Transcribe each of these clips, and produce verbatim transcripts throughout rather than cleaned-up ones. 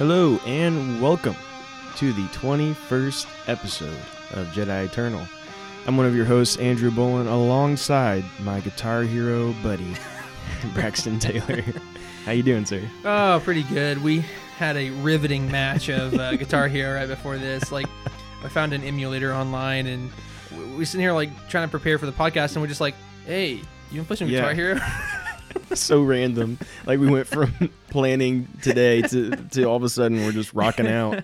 Hello and welcome to the twenty-first episode of Jedi Eternal. I'm one of your hosts, Andrew Bolin, alongside my guitar hero buddy, Braxton Taylor. How you doing, sir? Oh, pretty good. We had a riveting match of uh, Guitar Hero right before this. Like, I found an emulator online, and we were sitting here like trying to prepare for the podcast, and we're just like, "Hey, you want to play some Guitar yeah. Hero?" So random. Like, we went from planning today to, to all of a sudden we're just rocking out.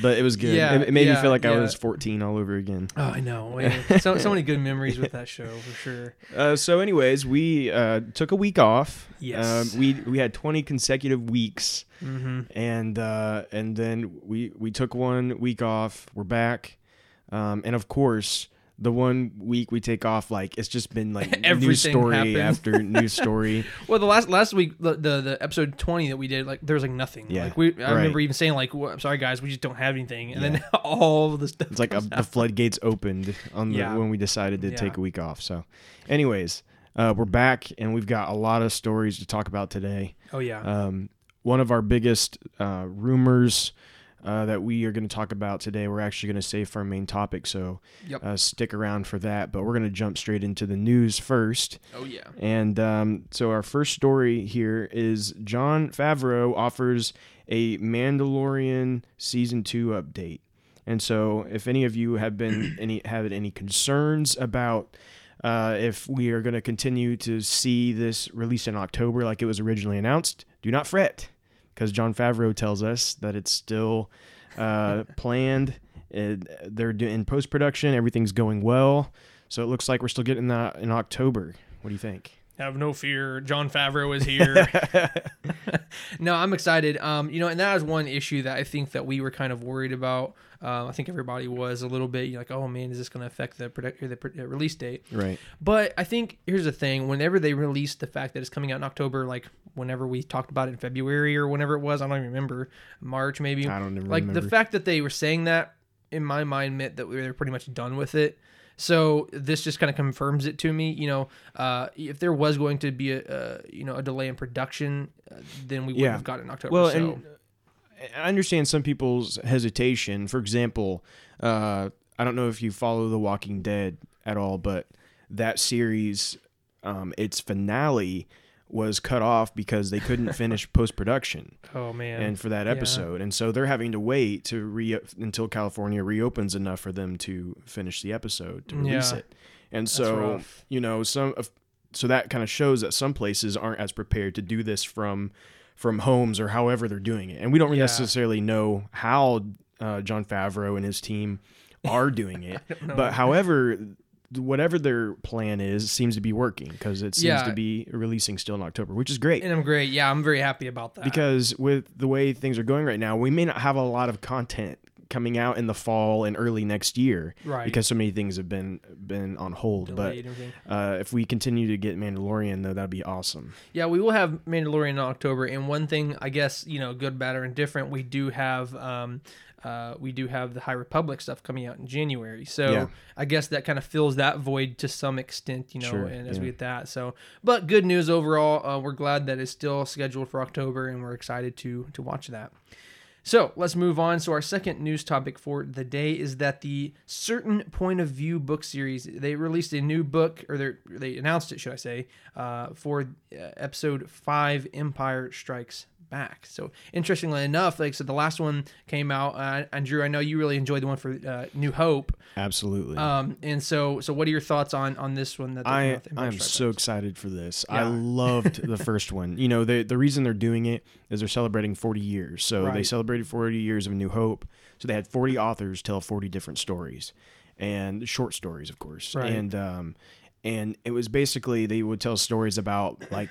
But it was good. Yeah, it, it made yeah, me feel like yeah. I was fourteen all over again. Oh, I know. So so many good memories with that show for sure. Uh, so, anyways, we uh, took a week off. Yes. Um, we we had twenty consecutive weeks. Mm-hmm. And uh, and then we we took one week off. We're back, um, and of course, the one week we take off, like, it's just been like news story happens. after news story. Well, the last last week, the, the the episode twenty that we did, like, there was like nothing. Yeah, like we, I right. remember even saying like, well, "I'm sorry, guys, we just don't have anything." And yeah. then all the stuff. It's like a, the floodgates opened on the, yeah. when we decided to yeah. take a week off. So, anyways, uh, we're back and we've got a lot of stories to talk about today. Oh yeah. Um, one of our biggest uh, rumors uh, that we are going to talk about today, we're actually going to save for our main topic, so yep. uh, stick around for that. But we're going to jump straight into the news first. Oh, yeah. And um, so our first story here is Jon Favreau offers a Mandalorian Season two update. And so if any of you have been any have any concerns about uh, if we are going to continue to see this release in October like it was originally announced, do not fret, because Jon Favreau tells us that it's still uh, planned. It, they're do- in post-production. Everything's going well. So it looks like we're still getting that in October. What do you think? Have no fear. Jon Favreau is here. No, I'm excited. Um, you know, and that was one issue that I think that we were kind of worried about. Um, I think everybody was a little bit, you know, like, oh, man, is this going to affect the product or the pr- release date? Right. But I think here's the thing. Whenever they released the fact that it's coming out in October, like whenever we talked about it in February or whenever it was, I don't even remember, March maybe. I don't remember. Like the fact that they were saying that, in my mind, meant that we were pretty much done with it. So this just kind of confirms it to me. You know, uh, if there was going to be a uh, you know a delay in production, uh, then we would yeah. have gotten it in October. Well, so. and I understand some people's hesitation. For example, uh, I don't know if you follow The Walking Dead at all, but that series, um, its finale was cut off because they couldn't finish post-production. Oh, man. And for that episode. Yeah. And so they're having to wait to re- until California reopens enough for them to finish the episode, to release yeah. it. And so, you know, some so that kind of shows that some places aren't as prepared to do this from from homes or however they're doing it. And we don't yeah. necessarily know how uh, Jon Favreau and his team are doing it. But however, whatever their plan is seems to be working, because it seems yeah. to be releasing still in October, which is great. And I'm great. Yeah, I'm very happy about that. Because with the way things are going right now, we may not have a lot of content coming out in the fall and early next year, right? Because so many things have been been on hold. Delayed, but uh, if we continue to get Mandalorian, though, that'd be awesome. Yeah, we will have Mandalorian in October. And one thing, I guess, you know, good, bad, or indifferent, we do have. Um, Uh, we do have the High Republic stuff coming out in January. So yeah. I guess that kind of fills that void to some extent, you know, sure, and as yeah. we get that. So, but good news overall. Uh, we're glad that it's still scheduled for October, and we're excited to to watch that. So let's move on. So our second news topic for the day is that the Certain Point of View book series, they released a new book, or they announced it, should I say, uh, for uh, episode five, Empire Strikes Back. So interestingly enough, like I said, the last one came out, uh, and Drew, I know you really enjoyed the one for uh, New Hope. Absolutely. Um, and so, so what are your thoughts on on this one? That I I'm so Back? excited for this. Yeah. I loved the first one. You know, the the reason they're doing it is they're celebrating forty years. So right. they celebrated forty years of New Hope. So they had forty authors tell forty different stories, and short stories, of course. Right. And um, and it was basically they would tell stories about like.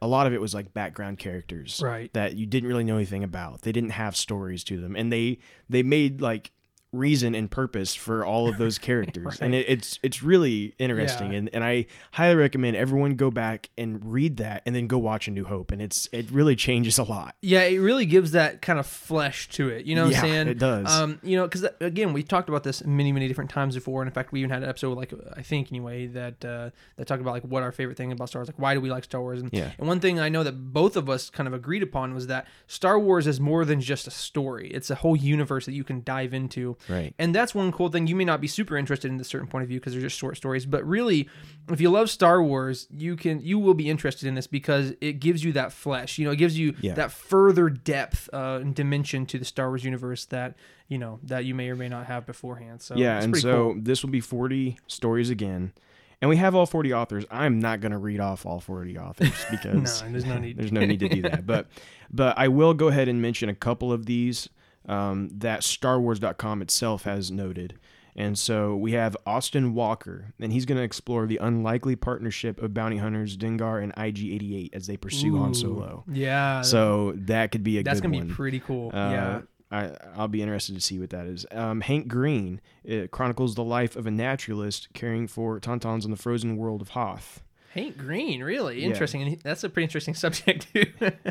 A lot of it was like background characters right. that you didn't really know anything about. They didn't have stories to them, and they they made like reason and purpose for all of those characters. Right. And it, it's it's really interesting. Yeah. And and I highly recommend everyone go back and read that and then go watch A New Hope. And it's it really changes a lot. Yeah, it really gives that kind of flesh to it. You know what yeah, I'm saying? It does. Um, you know, because again, we talked about this many, many different times before. And in fact, we even had an episode, like I think anyway, that uh, that talked about like what our favorite thing about Star Wars, like why do we like Star Wars? And, yeah. and one thing I know that both of us kind of agreed upon was that Star Wars is more than just a story. It's a whole universe that you can dive into. Right. And that's one cool thing. You may not be super interested in this Certain Point of View because they're just short stories, but really, if you love Star Wars, you can you will be interested in this because it gives you that flesh. You know, it gives you yeah. that further depth uh, and dimension to the Star Wars universe that you know that you may or may not have beforehand. So yeah, it's and so cool. This will be forty stories again. And we have all forty authors. I'm not going to read off all forty authors because no, there's no need. There's no need to do that. But but I will go ahead and mention a couple of these um, that Star Wars dot com itself has noted. And so we have Austin Walker, and he's going to explore the unlikely partnership of bounty hunters Dengar and I G eighty-eight as they pursue Ooh, Han Solo. Yeah. So that could be a good one. That's going to be pretty cool. Uh, yeah. I, I'll be interested to see what that is. Um, Hank Green it chronicles the life of a naturalist caring for Tauntauns in the frozen world of Hoth. Hank Green, really? Interesting. Yeah. And that's a pretty interesting subject, too.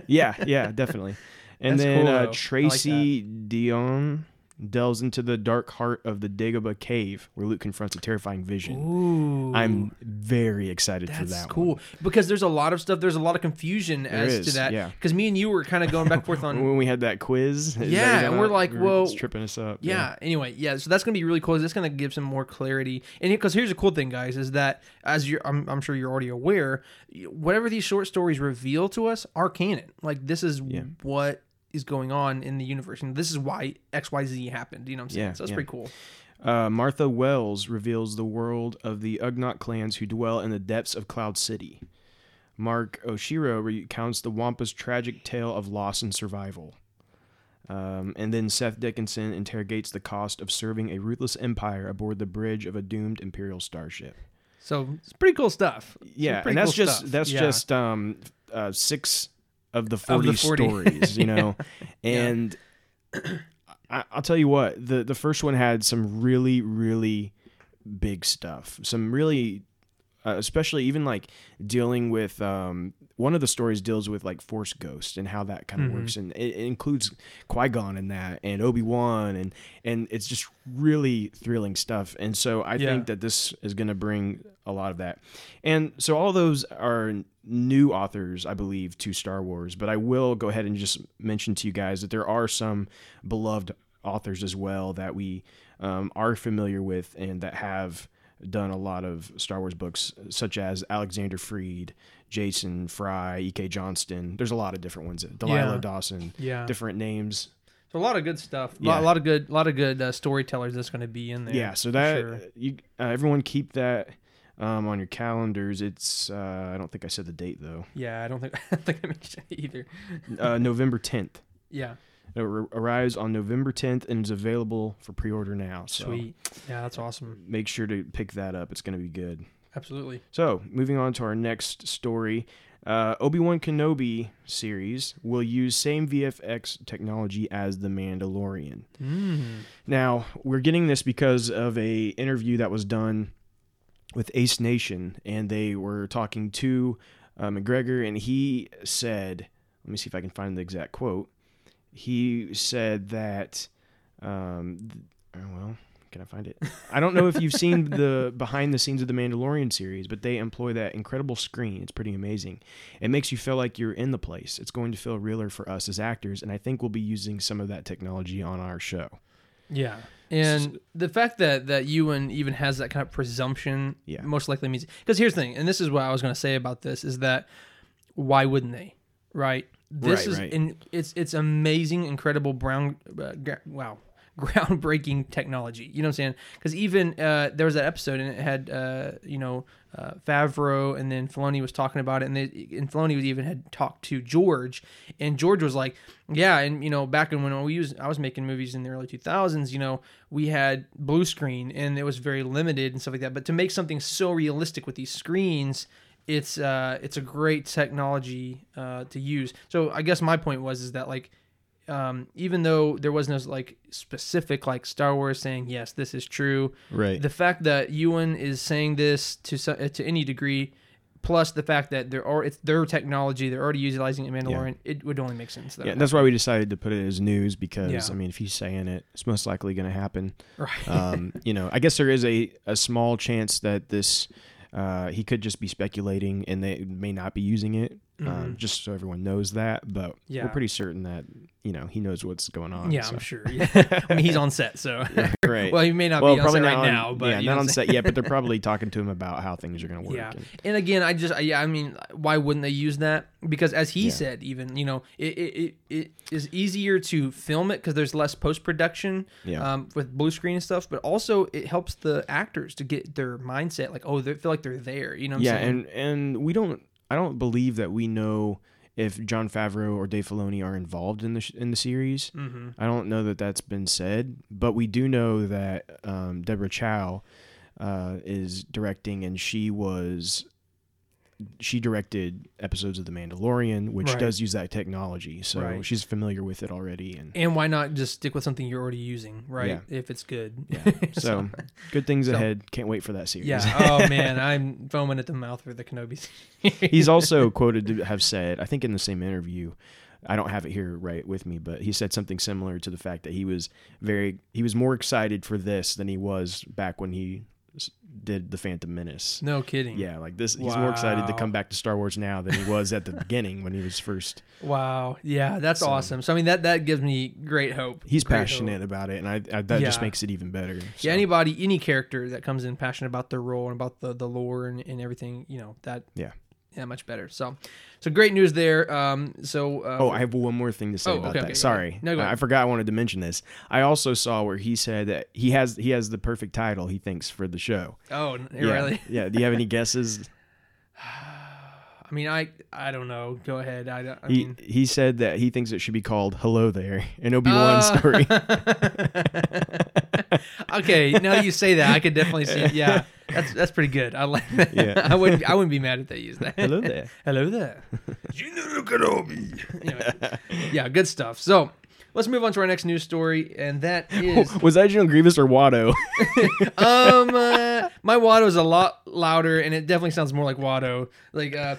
yeah, yeah, definitely. And that's then cool, uh, Tracy like Dion delves into the dark heart of the Dagobah cave where Luke confronts a terrifying vision. Ooh, I'm very excited for that. That's cool one. Because there's a lot of stuff. There's a lot of confusion there as is, to that. Yeah. Because me and you were kind of going back and forth on when we had that quiz. Is yeah, that and we're like, well, it's tripping us up. Yeah, yeah. Anyway, yeah. So that's gonna be really cool. That's gonna give some more clarity. And because here's the cool thing, guys, is that as you, I'm, I'm sure you're already aware, whatever these short stories reveal to us are canon. Like this is yeah. what. is going on in the universe, and this is why X Y Z happened, you know what I'm saying? Yeah, so that's yeah. pretty cool. Uh, Martha Wells reveals the world of the Ugnaught clans who dwell in the depths of Cloud City. Mark Oshiro recounts the Wampa's tragic tale of loss and survival. Um, and then Seth Dickinson interrogates the cost of serving a ruthless empire aboard the bridge of a doomed Imperial starship. So it's pretty cool stuff. Yeah, and that's cool just stuff. that's yeah. just um, uh, six... Of the, forty of the forty stories, you know, yeah. and I, I'll tell you what, the, the first one had some really, really big stuff, some really, uh, especially even like dealing with um, one of the stories deals with like Force Ghost and how that kind of mm-hmm. works. And it, it includes Qui-Gon in that and Obi-Wan and, and it's just really thrilling stuff. And so I yeah. think that this is going to bring a lot of that. And so all those are new authors, I believe, to Star Wars, but I will go ahead and just mention to you guys that there are some beloved authors as well that we um, are familiar with and that have done a lot of Star Wars books, such as Alexander Freed, Jason Fry, E K Johnston. There's a lot of different ones. Delilah yeah. Dawson, yeah. different names. So a lot of good stuff, a yeah. lot of good, a lot of good uh, storytellers that's going to be in there. Yeah, so that sure. you, uh, everyone keep that. Um, on your calendars, it's, uh, I don't think I said the date, though. Yeah, I don't think I, don't think I mentioned it either. uh, November tenth. Yeah. It r- arrives on November tenth and is available for pre-order now. So sweet. Yeah, that's awesome. Make sure to pick that up. It's going to be good. Absolutely. So, moving on to our next story. Uh, Obi-Wan Kenobi series will use same V F X technology as The Mandalorian. Mm. Now, we're getting this because of a interview that was done with Ace Nation, and they were talking to uh, McGregor, and he said, let me see if I can find the exact quote. He said that, um, th- oh, well, can I find it? I don't know if you've seen the behind the scenes of the Mandalorian series, but they employ that incredible screen. It's pretty amazing. It makes you feel like you're in the place. It's going to feel realer for us as actors, and I think we'll be using some of that technology on our show. Yeah. And the fact that, that Ewan even has that kind of presumption yeah. most likely means... Because here's the thing, and this is what I was going to say about this, is that why wouldn't they, right? This right, is right. And it's it's amazing, incredible, brown... Uh, gra- wow. groundbreaking technology. You know what I'm saying? Because even uh, there was that episode, and it had, uh, you know... Uh, Favreau, and then Filoni was talking about it, and, they, and Filoni was even had talked to George, and George was like, yeah, and you know, back in when we used, I was making movies in the early two thousands, you know, we had blue screen, and it was very limited and stuff like that, but to make something so realistic with these screens, it's uh, it's a great technology uh, to use. So I guess my point was is that like, um, even though there was no like specific like Star Wars saying, yes, this is true. Right. The fact that Ewan is saying this to to any degree, plus the fact that there are it's their technology, they're already utilizing it in Mandalorian, yeah. it would only make sense. That yeah, that's why we decided to put it as news because, yeah. I mean, if he's saying it, it's most likely going to happen. Right. Um, you know, I guess there is a, a small chance that this, uh, he could just be speculating and they may not be using it, mm-hmm. um, just so everyone knows that. But yeah. we're pretty certain that, you know, he knows what's going on. Yeah, so. I'm sure. Yeah. I mean, he's on set, so. Yeah, right. Well, he may not well, be on set right on, now, but. Yeah, not on set yet, but they're probably talking to him about how things are going to work. Yeah. And, and again, I just, yeah, I mean, why wouldn't they use that? Because as he yeah. said, even, you know, it, it, it is easier to film it because there's less post-production yeah. um, with blue screen and stuff, but also it helps the actors to get their mindset, like, oh, they feel like they're there, you know what yeah, I'm saying? Yeah, and, and we don't, I don't believe that we know if Jon Favreau or Dave Filoni are involved in the sh- in the series. Mm-hmm. I don't know that that's been said, but we do know that um, Deborah Chow uh, is directing, and she was she directed episodes of The Mandalorian, which right. does use that technology, so right. she's familiar with it already. And and why not just stick with something you're already using, right? Yeah. If it's good, yeah. so, so good things so, ahead. Can't wait for that series. Yeah. Oh man, I'm foaming at the mouth for the Kenobi series. He's also quoted to have said, I think in the same interview, I don't have it here right with me, but he said something similar to the fact that he was very he was more excited for this than he was back when he did The Phantom Menace. No kidding. Yeah, like this. Wow. He's more excited to come back to Star Wars now than he was at the beginning when he was first. Wow. Yeah, that's so, awesome. So I mean, that that gives me great hope. He's great passionate hope. about it, and I, I that yeah. just makes it even better. So. Yeah, anybody, any character that comes in passionate about their role and about the the lore and, and everything, you know that. Yeah. Yeah, much better. So, so great news there. Um, so uh, oh, I have one more thing to say oh, about okay, that. Okay, Sorry, okay. No, go ahead. I forgot I wanted to mention this. I also saw where he said that he has he has the perfect title he thinks for the show. Oh, yeah, really? Yeah. Do you have any guesses? I mean, I I don't know. Go ahead. I, I he, mean, he said that he thinks it should be called "Hello There," an Obi-Wan uh, story. Okay, now that you say that, I could definitely see it. Yeah. That's that's pretty good. I like that. Yeah. I wouldn't I wouldn't be mad if they used that. Hello there. Hello there. You know Kenobi. Anyway, yeah, good stuff. So let's move on to our next news story, and that is was that General Grievous or Watto? um, uh, my Watto is a lot louder, and it definitely sounds more like Watto. Like, uh,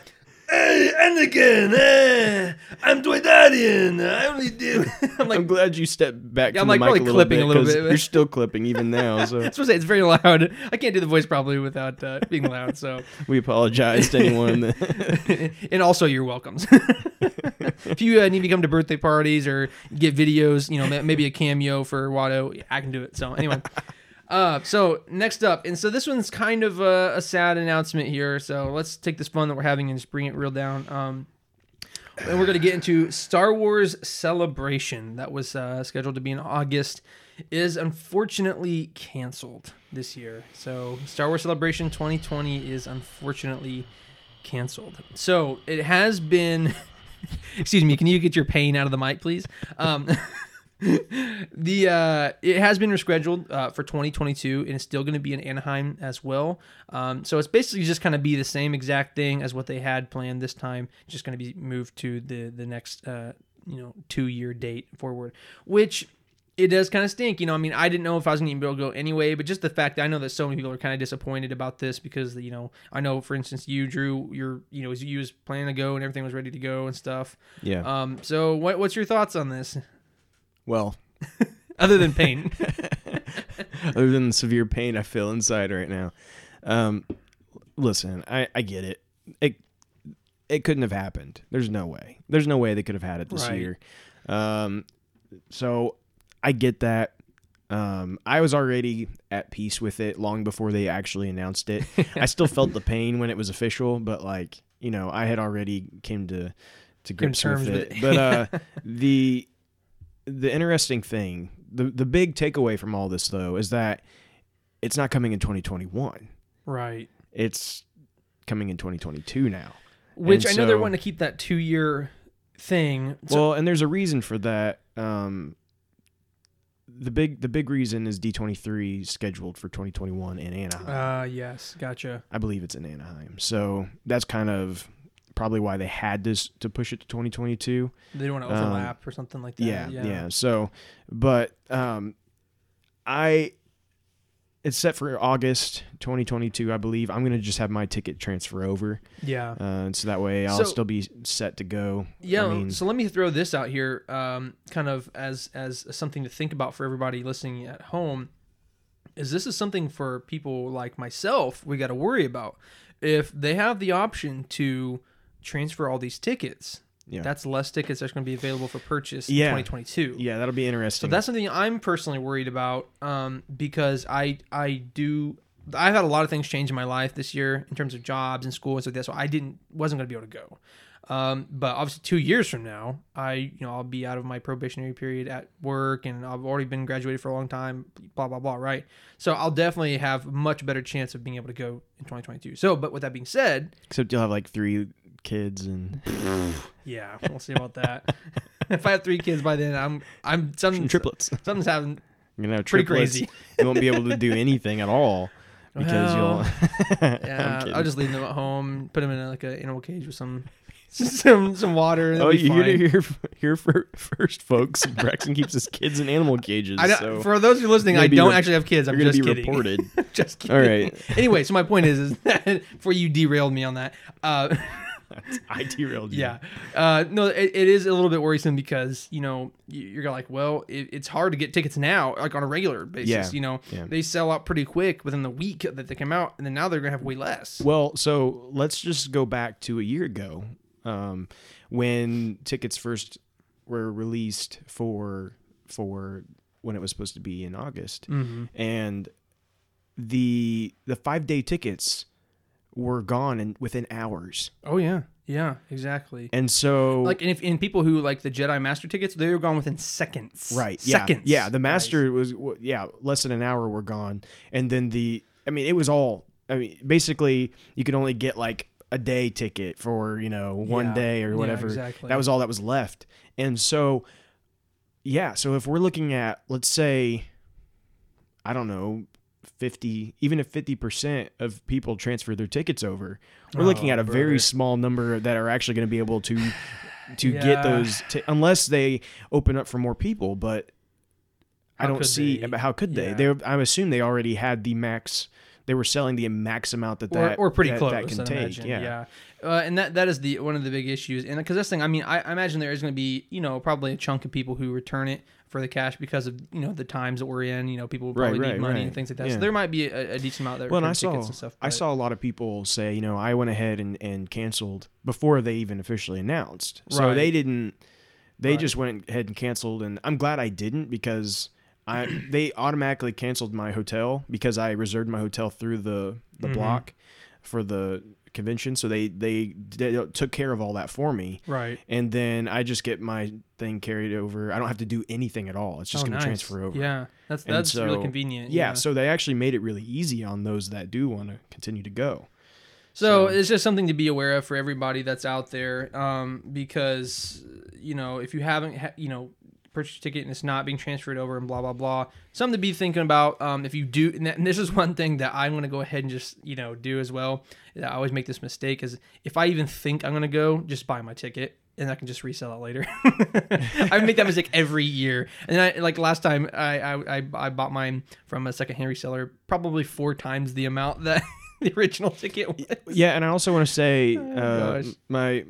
hey Anakin, hey, I'm Doidarian. I only do. I'm like, I'm glad you stepped back. Yeah, from I'm like the mic probably a clipping bit, a little bit. You're still clipping even now. So I suppose it's very loud. I can't do the voice probably without uh, being loud. So we apologize to anyone. That... and also, you're welcome. If you uh, need to come to birthday parties or get videos, you know, maybe a cameo for Watto, I can do it. So anyway. Uh, so next up, and so this one's kind of a, a sad announcement here. So let's take this fun that we're having and just bring it real down. Um, and we're going to get into Star Wars Celebration that was uh, scheduled to be in August is unfortunately canceled this year. So Star Wars Celebration twenty twenty is unfortunately canceled. So it has been, excuse me, can you get your pain out of the mic, please? Um, the uh, it has been rescheduled uh, for twenty twenty-two, and it's still going to be in Anaheim as well. Um, so it's basically just kind of be the same exact thing as what they had planned this time. Just going to be moved to the the next uh, you know two year date forward, which it does kind of stink. You know, I mean, I didn't know if I was going to be able to go anyway, but just the fact that I know that so many people are kind of disappointed about this because you know I know for instance you Drew, you're you know you was planning to go and everything was ready to go and stuff. Yeah. Um. So what what's your thoughts on this? Well, other than pain, other than the severe pain I feel inside right now. Um, listen, I, I get it. It it couldn't have happened. There's no way. There's no way they could have had it this right. year. Um, so I get that. Um, I was already at peace with it long before they actually announced it. I still felt the pain when it was official, but like you know, I had already came to to grips with it. it. But uh, the The interesting thing, the, the big takeaway from all this, though, is that it's not coming in twenty twenty-one. Right. It's coming in twenty twenty-two now. Which and I know so, they're wanting to keep that two-year thing. So. Well, and there's a reason for that. Um, the big the big reason is D twenty-three scheduled for twenty twenty-one in Anaheim. Ah, uh, yes. Gotcha. I believe it's in Anaheim. So that's kind of... probably why they had this to push it to twenty twenty-two. They don't want to overlap um, or something like that. Yeah, yeah. yeah. So, but um, I, it's set for August twenty twenty-two, I believe. I'm going to just have my ticket transfer over. Yeah. Uh, and so that way I'll so, still be set to go. Yeah. I mean, so let me throw this out here um, kind of as, as something to think about for everybody listening at home. Is this is something for people like myself we got to worry about. If they have the option to transfer all these tickets, yeah. that's less tickets that's going to be available for purchase yeah. in twenty twenty-two. Yeah, that'll be interesting. So that's something I'm personally worried about um, because I I do I've had a lot of things change in my life this year in terms of jobs and school and stuff like that. So I didn't wasn't going to be able to go. Um, but obviously, two years from now, I you know I'll be out of my probationary period at work, and I've already been graduated for a long time. Blah blah blah. Right. So I'll definitely have much better chance of being able to go in twenty twenty-two. So, but with that being said, except you'll have like three kids, and yeah, we'll see about that. If I have three kids by then, I'm I'm something triplets. Something's happening. You're gonna have triplets. Pretty crazy. You won't be able to do anything at all. Because well, you'll, yeah, I'll just leave them at home, put them in like an animal cage with some, some, some water. And oh, you heard it here, here for first, folks. Braxton keeps his kids in animal cages. I so for those who are listening, I don't re- actually have kids. I'm just be kidding. Reported. Just kidding. All right. Anyway, so my point is, is that before you derailed me on that, uh, I derailed you. Yeah. Uh, no, it, it is a little bit worrisome because, you know, you're like, well, it, it's hard to get tickets now, like on a regular basis. Yeah. You know, yeah. They sell out pretty quick within the week that they come out, and then now they're going to have way less. Well, so let's just go back to a year ago um, when tickets first were released for for when it was supposed to be in August. Mm-hmm. And the the five-day tickets were gone in within hours. Oh yeah, yeah, exactly. And so, like, and if and people who like the Jedi Master tickets, they were gone within seconds. Right. Yeah. Seconds. Yeah. The Master right. was yeah less than an hour were gone, and then the I mean it was all I mean basically you could only get like a day ticket for you know one yeah. day or whatever. Yeah, exactly. That was all that was left, and so yeah. So if we're looking at let's say, I don't know. fifty even if fifty percent of people transfer their tickets over, we're oh, looking at a brother. very small number that are actually going to be able to to yeah. get those t- unless they open up for more people, but how I don't see they? how could they yeah. they I assume they already had the max. They were selling the max amount that that, or, or pretty that, close, that can take. Imagine. Yeah. yeah. Uh, and that, that is the one of the big issues. And because this thing, I mean, I, I imagine there is going to be, you know, probably a chunk of people who return it for the cash because of, you know, the times that we're in. You know, people will probably right, need right, money right. and things like that. Yeah. So there might be a, a decent amount that well, return tickets and stuff. But I saw a lot of people say, you know, I went ahead and, and canceled before they even officially announced. So right. they didn't, they right. just went ahead and canceled. And I'm glad I didn't because... I, they automatically canceled my hotel because I reserved my hotel through the, the mm-hmm. block for the convention. So they, they, they took care of all that for me. Right. And then I just get my thing carried over. I don't have to do anything at all. It's just oh, going nice. to transfer over. Yeah. That's, that's so, really convenient. Yeah, yeah. So they actually made it really easy on those that do want to continue to go. So, so it's just something to be aware of for everybody that's out there. Um, because, you know, if you haven't, ha- you know, purchase ticket and it's not being transferred over and blah blah blah, something to be thinking about. Um if you do, and, that, and this is one thing that I'm going to go ahead and just you know do as well, I always make this mistake, is if I even think I'm going to go, just buy my ticket and I can just resell it later. I make that mistake every year. And I, like last time I, I I I bought mine from a secondhand reseller, probably four times the amount that the original ticket was. Yeah. And I also want to say oh, uh gosh. my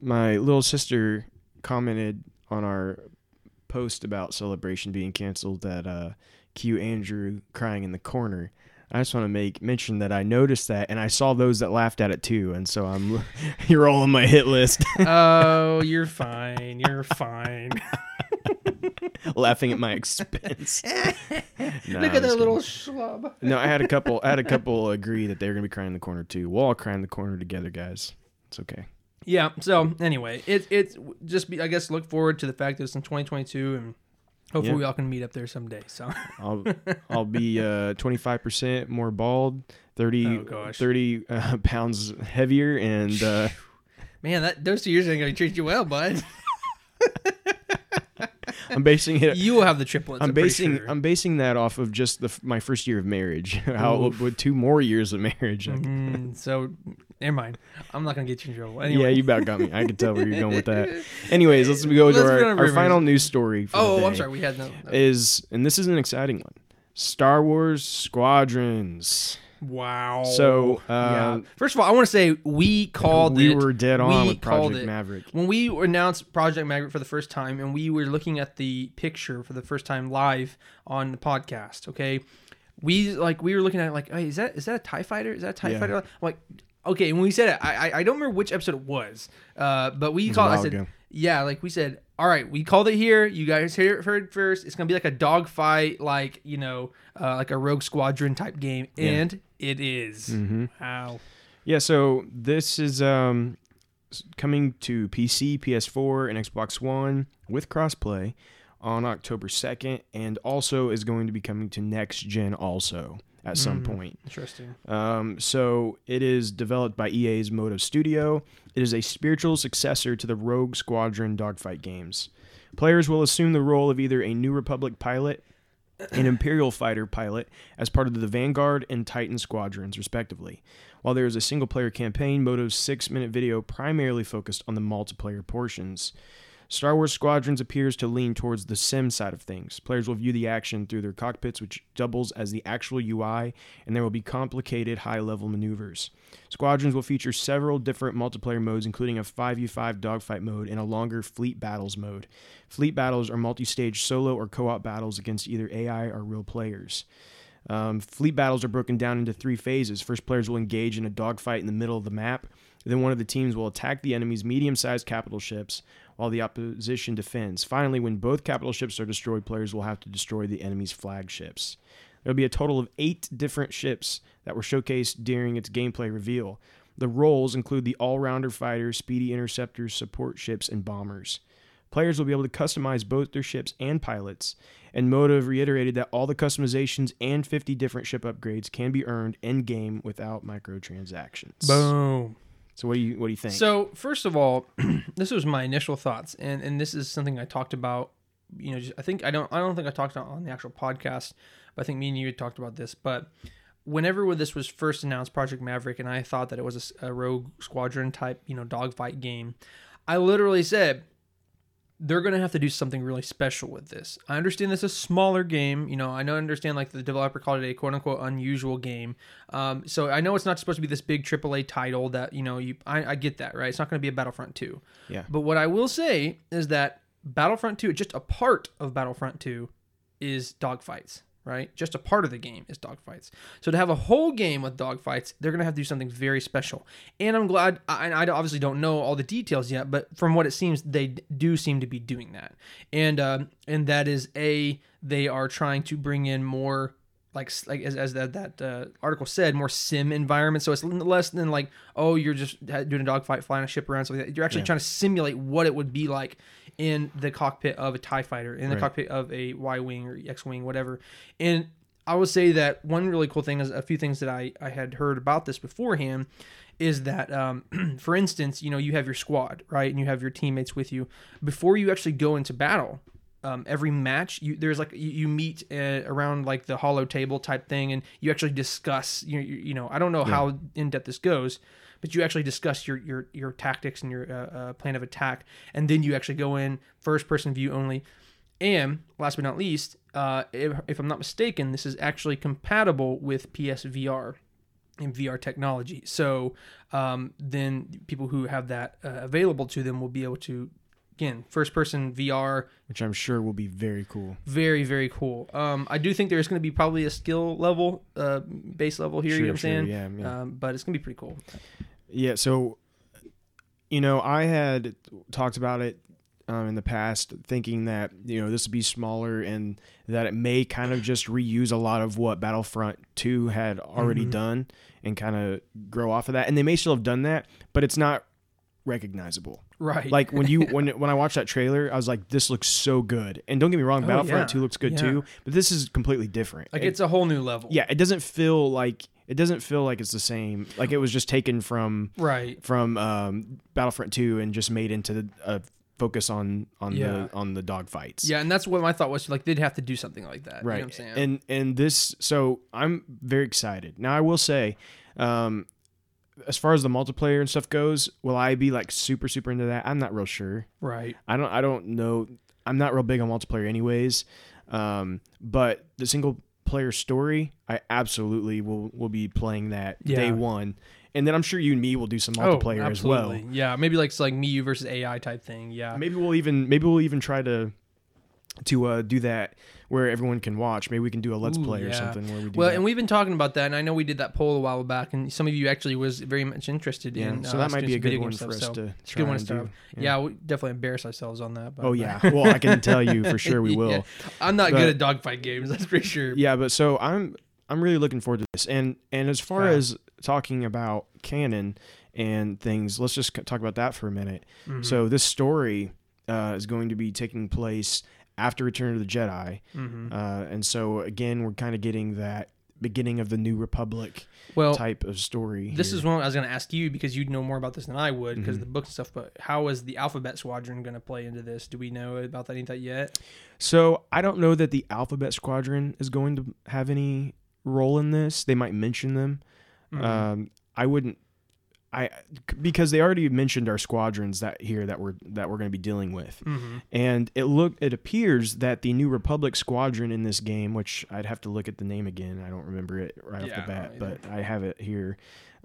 my little sister commented on our post about Celebration being canceled that uh cue Andrew crying in the corner. I just want to make mention that I noticed that, and I saw those that laughed at it too, and so I'm you're all on my hit list. Oh, you're fine, you're fine. Laughing at my expense. Nah, look at that little schlub. No, I had a couple I had a couple agree that they were gonna be crying in the corner too. We'll all cry in the corner together, guys. It's okay. Yeah, so anyway, it, it's just, be, I guess, look forward to the fact that it's in twenty twenty-two, and hopefully yeah. we all can meet up there someday. So I'll I'll be uh, twenty-five percent more bald, thirty, oh, thirty uh, pounds heavier, and... Uh, man, that those two years ain't going to treat you well, bud. I'm basing it... You will have the triplets, I'm, I'm basing sure. I'm basing that off of just the my first year of marriage, how with two more years of marriage. Mm, so... Never mind. I'm not going to get you in trouble. Anyway. Yeah, you about got me. I can tell where you're going with that. Anyways, let's go to let's our, our final news story. For oh, the day I'm sorry. We had no, no. Is, and this is an exciting one, Star Wars Squadrons. Wow. So, uh, yeah. First of all, I want to say we called we it. We were dead on we with Project Maverick. When we announced Project Maverick for the first time, and we were looking at the picture for the first time live on the podcast, okay? We like we were looking at it like, hey, is that is that a TIE fighter? Is that a TIE yeah. fighter? I'm like, okay, when we said it, I I don't remember which episode it was, uh, but we called. I said, ago. yeah, like we said, all right, we called it here. You guys heard it first. It's gonna be like a dogfight, like you know, uh, like a Rogue Squadron type game, yeah. and it is. Mm-hmm. Wow. Yeah. So this is um, coming to P C, P S four, and Xbox One with crossplay on October second, and also is going to be coming to next gen also at some mm, point. Interesting. Um, so it is developed by E A's Motive Studio. It is a spiritual successor to the Rogue Squadron dogfight games. Players will assume the role of either a New Republic pilot and Imperial fighter pilot as part of the Vanguard and Titan squadrons, respectively. While there is a single-player campaign, Motive's six-minute video primarily focused on the multiplayer portions. Star Wars Squadrons appears to lean towards the sim side of things. Players will view the action through their cockpits, which doubles as the actual U I, and there will be complicated high-level maneuvers. Squadrons will feature several different multiplayer modes, including a five v five dogfight mode and a longer fleet battles mode. Fleet battles are multi-stage solo or co-op battles against either A I or real players. Um, fleet battles are broken down into three phases. First, players will engage in a dogfight in the middle of the map. Then one of the teams will attack the enemy's medium-sized capital ships while the opposition defends. Finally, when both capital ships are destroyed, players will have to destroy the enemy's flagships. There will be a total of eight different ships that were showcased during its gameplay reveal. The roles include the all-rounder fighter, speedy interceptors, support ships, and bombers. Players will be able to customize both their ships and pilots, and Motive reiterated that all the customizations and fifty different ship upgrades can be earned in-game without microtransactions. Boom. So what do you what do you think? So first of all, this was my initial thoughts, and, and this is something I talked about. You know, just, I think I don't I don't think I talked about on the actual podcast, but I think me and you had talked about this. But whenever this was first announced, Project Maverick, and I thought that it was a, a Rogue Squadron type, you know, dogfight game, I literally said they're going to have to do something really special with this. I understand this is a smaller game. You know, I know I understand like the developer called it a quote-unquote unusual game. Um, so I know it's not supposed to be this big triple A title that, you know, you I, I get that, right? It's not going to be a Battlefront two. Yeah. But what I will say is that Battlefront two, just a part of Battlefront two is dogfights, right? Just a part of the game is dogfights. So to have a whole game with dogfights, they're going to have to do something very special. And I'm glad, I, I obviously don't know all the details yet, but from what it seems, they do seem to be doing that. And um, and that is A, they are trying to bring in more, like like as, as that, that uh, article said, more sim environment. So it's less than like, oh, you're just doing a dogfight, flying a ship around, something like that. You're actually yeah. trying to simulate what it would be like in the cockpit of a TIE fighter, in the right. cockpit of a Y-Wing or X-Wing, whatever. And I would say that one really cool thing is a few things that I, I had heard about this beforehand is that, um, for instance, you know, you have your squad, right? And you have your teammates with you. Before you actually go into battle, um, every match, you, there's like, you, you meet uh, around like the hollow table type thing, and you actually discuss, you, you, you know, I don't know yeah. how in-depth this goes, but you actually discuss your your your tactics and your uh, uh, plan of attack, and then you actually go in first-person view only. And last but not least, uh, if, if I'm not mistaken, this is actually compatible with P S V R and V R technology. So um, then people who have that uh, available to them will be able to, again, first-person V R. Which I'm sure will be very cool. Very, very cool. Um, I do think there's going to be probably a skill level, uh, base level here, sure, you know what I'm sure, saying? Yeah, yeah. Um, but it's going to be pretty cool. Yeah, so, you know, I had talked about it um, in the past, thinking that, you know, this would be smaller and that it may kind of just reuse a lot of what Battlefront two had already mm-hmm. done and kind of grow off of that. And they may still have done that, but it's not recognizable. Right. Like when you when when I watched that trailer, I was like, this looks so good. And don't get me wrong, oh, Battlefront two yeah. looks good yeah. too, but this is completely different. Like it, it's a whole new level. Yeah, it doesn't feel like It doesn't feel like it's the same. Like it was just taken from right. from um, Battlefront two and just made into a focus on on yeah. the on the dogfights. Yeah, and that's what my thought was. Like they'd have to do something like that. Right. You know what I'm saying? And and this. So I'm very excited. Now I will say, um, as far as the multiplayer and stuff goes, will I be like super, super into that? I'm not real sure. Right. I don't, I don't know. I'm not real big on multiplayer anyways. Um, but the single player story, I absolutely will, will be playing that yeah. day one. And then I'm sure you and me will do some multiplayer oh, as well. Yeah. Maybe like, so like me, you versus A I type thing. Yeah. Maybe we'll even, maybe we'll even try to, to uh, do that where everyone can watch. Maybe we can do a let's Ooh, play yeah. or something where we do well that. And we've been talking about that, and I know we did that poll a while back, and some of you actually was very much interested yeah. in uh, so that might be a good one stuff, for us so to it's try good one to do. Yeah, yeah, we definitely embarrass ourselves on that, but, oh yeah well I can tell you for sure we will. yeah. I'm not but, good at dogfight games, that's for sure. Yeah, but so I'm I'm really looking forward to this. And and as far yeah. as talking about canon and things, let's just talk about that for a minute. Mm-hmm. So this story uh, is going to be taking place after Return of the Jedi. Mm-hmm. Uh, and so, again, we're kind of getting that beginning of the New Republic well, type of story. This here. is one I was going to ask you, because you'd know more about this than I would, because mm-hmm. the books and stuff, but how is the Alphabet Squadron going to play into this? Do we know about that, that yet? So, I don't know that the Alphabet Squadron is going to have any role in this. They might mention them. Mm-hmm. Um, I wouldn't... I because they already mentioned our squadrons that here that we're that we're going to be dealing with, mm-hmm. and it look it appears that the New Republic squadron in this game, which I'd have to look at the name again, I don't remember it right yeah, off the bat, but I have it here.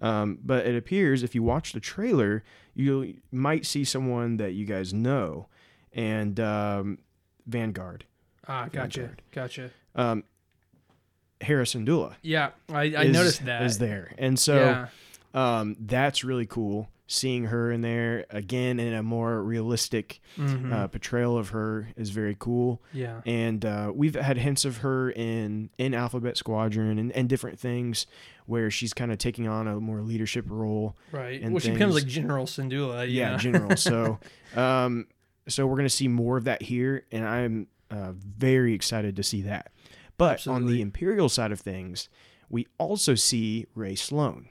Um, but it appears if you watch the trailer, you might see someone that you guys know, and um, Vanguard. Ah, gotcha, Vanguard. gotcha. Um, Harrison Dula. Yeah, I, I is, noticed that is there, and so. Yeah. Um, that's really cool seeing her in there again in a more realistic mm-hmm. uh, portrayal of her is very cool. Yeah. And uh, we've had hints of her in, in Alphabet Squadron and, and different things where she's kind of taking on a more leadership role. Right. Well, things. She becomes like General Syndulla. Yeah, yeah General. So um, so we're going to see more of that here, and I'm uh, very excited to see that. But Absolutely. On the Imperial side of things, we also see Rae Sloane.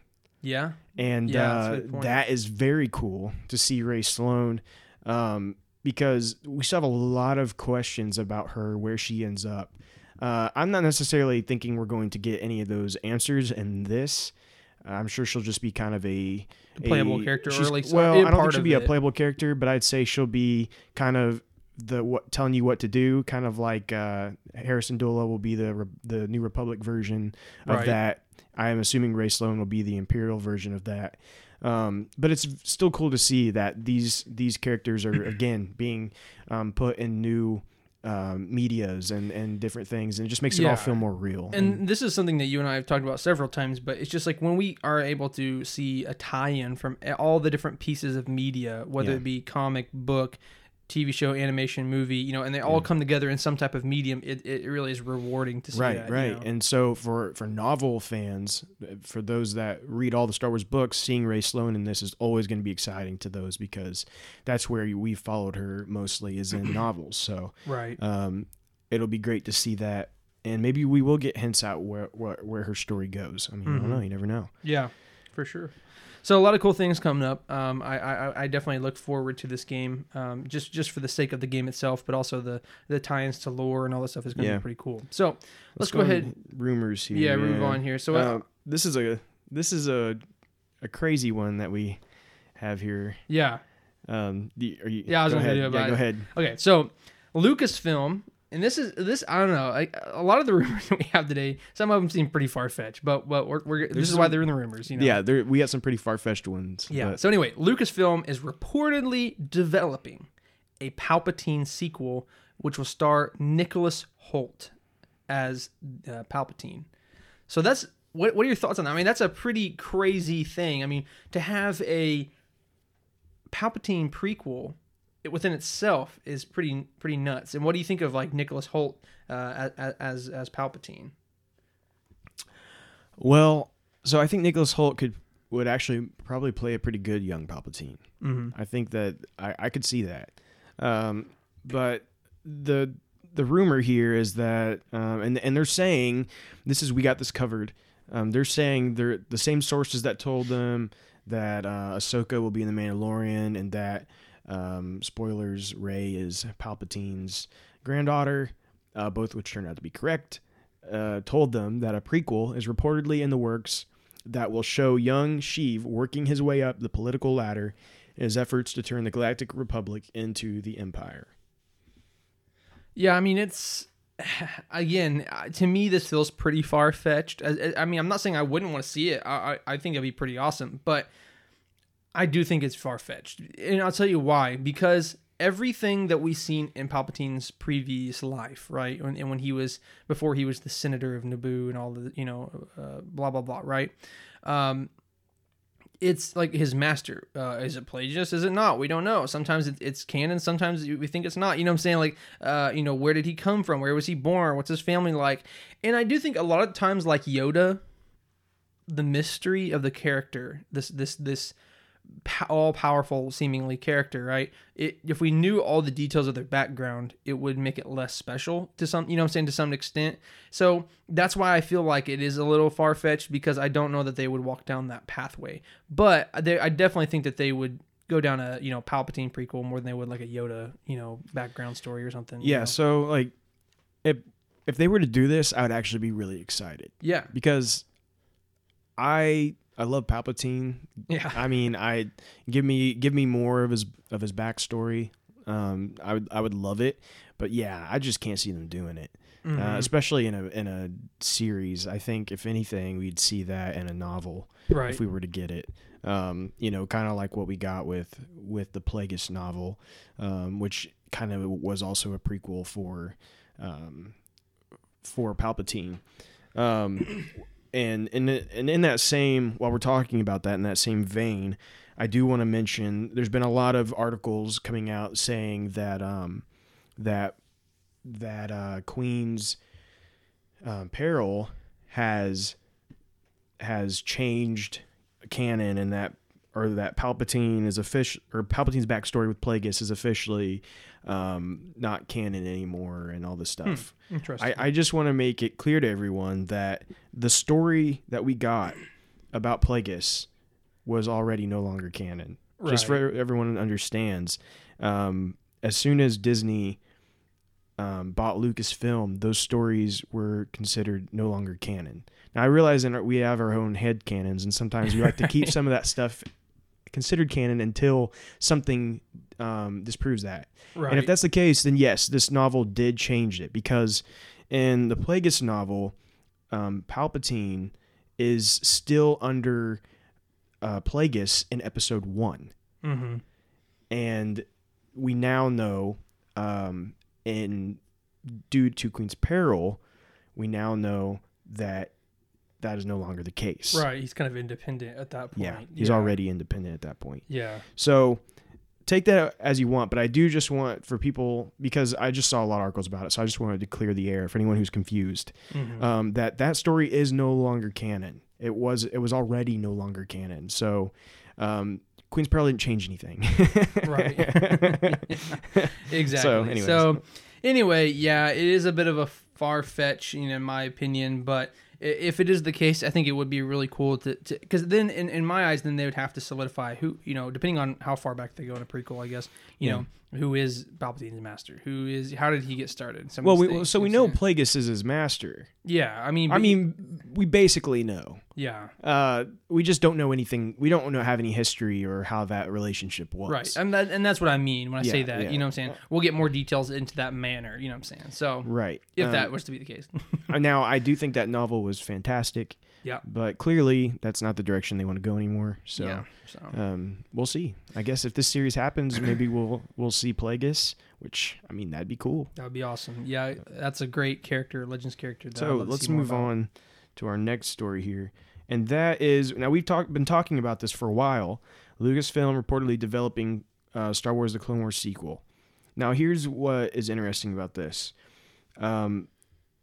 Yeah. And yeah, uh, that is very cool to see Rae Sloane um, because we still have a lot of questions about her, where she ends up. Uh, I'm not necessarily thinking we're going to get any of those answers in this. Uh, I'm sure she'll just be kind of a... a playable character. Or like well, I don't think she'll be it. a playable character, but I'd say she'll be kind of the what telling you what to do, kind of like uh, Harrison Dula will be the, the New Republic version of right. that. I am assuming Rae Sloane will be the Imperial version of that. Um, but it's still cool to see that these these characters are, again, being um, put in new um, medias and, and different things. And it just makes yeah. it all feel more real. And, and this is something that you and I have talked about several times, but it's just like when we are able to see a tie-in from all the different pieces of media, whether yeah. it be comic, book, T V show, animation, movie, you know, and they all come together in some type of medium. It it really is rewarding to see right, that. Right, right. You know? And so for, for novel fans, for those that read all the Star Wars books, seeing Rae Sloane in this is always going to be exciting to those because that's where we followed her mostly is in novels. So right. um, it'll be great to see that. And maybe we will get hints out where where, where her story goes. I mean, mm-hmm. I don't know. You never know. Yeah, for sure. So a lot of cool things coming up. Um, I, I I definitely look forward to this game, um, just just for the sake of the game itself, but also the, the tie-ins to lore and all that stuff is going to yeah. be pretty cool. So let's, let's go, go ahead. Rumors here. Yeah, move on here. So uh, I, this is a this is a a crazy one that we have here. Yeah. Um. The, are you, yeah, I was going to do about yeah, it. Go ahead. Okay. So Lucasfilm. And this is this I don't know like a lot of the rumors that we have today. Some of them seem pretty far fetched, but but we're, we're this is some, why they're in the rumors. You know? Yeah, we had some pretty far fetched ones. Yeah. But. So anyway, Lucasfilm is reportedly developing a Palpatine sequel, which will star Nicholas Holt as uh, Palpatine. So that's what. What are your thoughts on that? I mean, that's a pretty crazy thing. I mean, to have a Palpatine prequel. It within itself is pretty pretty nuts. And what do you think of like Nicholas Holt uh, as as Palpatine? Well, so I think Nicholas Holt could would actually probably play a pretty good young Palpatine. Mm-hmm. I think that I, I could see that. Um, but the the rumor here is that um, and and they're saying this is we got this covered. Um, they're saying they're the same sources that told them that uh, Ahsoka will be in The Mandalorian and that. Um, spoilers, Rey is Palpatine's granddaughter, uh, both which turned out to be correct, uh, told them that a prequel is reportedly in the works that will show young Sheev working his way up the political ladder in his efforts to turn the Galactic Republic into the Empire. Yeah, I mean, it's... Again, to me, this feels pretty far-fetched. I, I mean, I'm not saying I wouldn't want to see it. I, I think it'd be pretty awesome, but I do think it's far-fetched. And I'll tell you why. Because everything that we've seen in Palpatine's previous life, right? When, and when he was, before he was the senator of Naboo and all the, you know, uh, blah, blah, blah, right? Um, it's like his master. Uh, is it Plagueis? Is it not? We don't know. Sometimes it, it's canon. Sometimes we think it's not. You know what I'm saying? Like, uh, you know, where did he come from? Where was he born? What's his family like? And I do think a lot of times, like Yoda, the mystery of the character, this, this, this all-powerful seemingly character, right? It, if we knew all the details of their background, it would make it less special to some, you know what I'm saying, to some extent. So that's why I feel like it is a little far-fetched, because I don't know that they would walk down that pathway. But they, I definitely think that they would go down a, you know, Palpatine prequel more than they would like a Yoda, you know, background story or something. Yeah, you know? So like if, if they were to do this, I would actually be really excited. Yeah. Because I... I love Palpatine. Yeah. I mean, I give me give me more of his of his backstory. Um, I would I would love it, but yeah, I just can't see them doing it, mm-hmm. uh, especially in a in a series. I think if anything, we'd see that in a novel, right? If we were to get it, um, you know, kind of like what we got with with the Plagueis novel, um, which kind of was also a prequel for um, for Palpatine. Um, And in, and in that same, while we're talking about that, in that same vein, I do want to mention there's been a lot of articles coming out saying that um, that that uh, Queen's uh, Peril has has changed canon, and that or that Palpatine is official or Palpatine's backstory with Plagueis is officially um, not canon anymore, and all this stuff. Hmm, interesting. I, I just want to make it clear to everyone that the story that we got about Plagueis was already no longer canon. Right. Just for everyone understands. Um, as soon as Disney um, bought Lucasfilm, those stories were considered no longer canon. Now, I realize in our, we have our own head canons, and sometimes we like to keep some of that stuff considered canon until something um, disproves that. Right. And if that's the case, then yes, this novel did change it, because in the Plagueis novel, um, Palpatine is still under uh, Plagueis in episode one. Mm-hmm. And we now know, um, in due to Queen's Peril, we now know that that is no longer the case. Right. He's kind of independent at that point. Yeah. He's yeah. already independent at that point. Yeah. So take that as you want, but I do just want for people, because I just saw a lot of articles about it, so I just wanted to clear the air for anyone who's confused, mm-hmm. um, that that story is no longer canon. It was, it was already no longer canon. So, um, Queen's Peril didn't change anything. Right. Exactly. So, anyways. so anyway, yeah, it is a bit of a far-fetched, you know, in my opinion, but if it is the case, I think it would be really cool to, because then in, in my eyes, then they would have to solidify who, you know, depending on how far back they go in a prequel, I guess, you yeah. know, who is Palpatine's master? Who is, how did he get started? Some well, we, things, so we know there. Plagueis is his master. Yeah. I mean, I mean, we basically know. Yeah. Uh, we just don't know anything. We don't know, have any history or how that relationship was. Right. And, that, and that's what I mean when I yeah, say that, yeah. you know what I'm saying? We'll get more details into that manner, you know what I'm saying? So, right. If um, that was to be the case. Now, I do think that novel was fantastic, yeah, but clearly that's not the direction they want to go anymore. So, yeah, so. Um, we'll see. I guess if this series happens, maybe we'll we'll see Plagueis, which I mean that'd be cool. That'd be awesome. Yeah, that's a great character, Legends character. That so let's move on to our next story here, and that is now we've talked been talking about this for a while. Lucasfilm reportedly developing uh, Star Wars: The Clone Wars sequel. Now here's what is interesting about this. Um,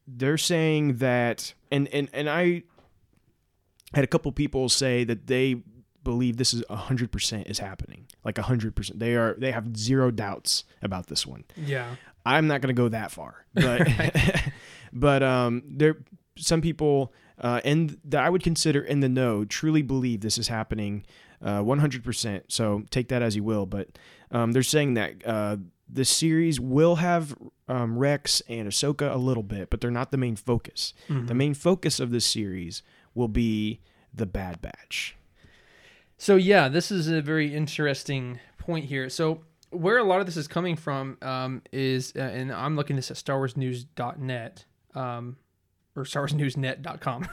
They're saying that, and, and, and I had a couple people say that they believe this is one hundred percent is happening. Like one hundred percent. They are they have zero doubts about this one. Yeah. I'm not going to go that far. But but um, there some people uh, in, that I would consider in the know truly believe this is happening uh, one hundred percent. So take that as you will. But um, they're saying that uh, the series will have... Um, Rex and Ahsoka a little bit, but they're not the main focus. Mm-hmm. The main focus of this series will be The Bad Batch. So yeah, this is a very interesting point here. So where a lot of this is coming from um, is, uh, and I'm looking this at star wars news dot net um, or star wars news net dot com.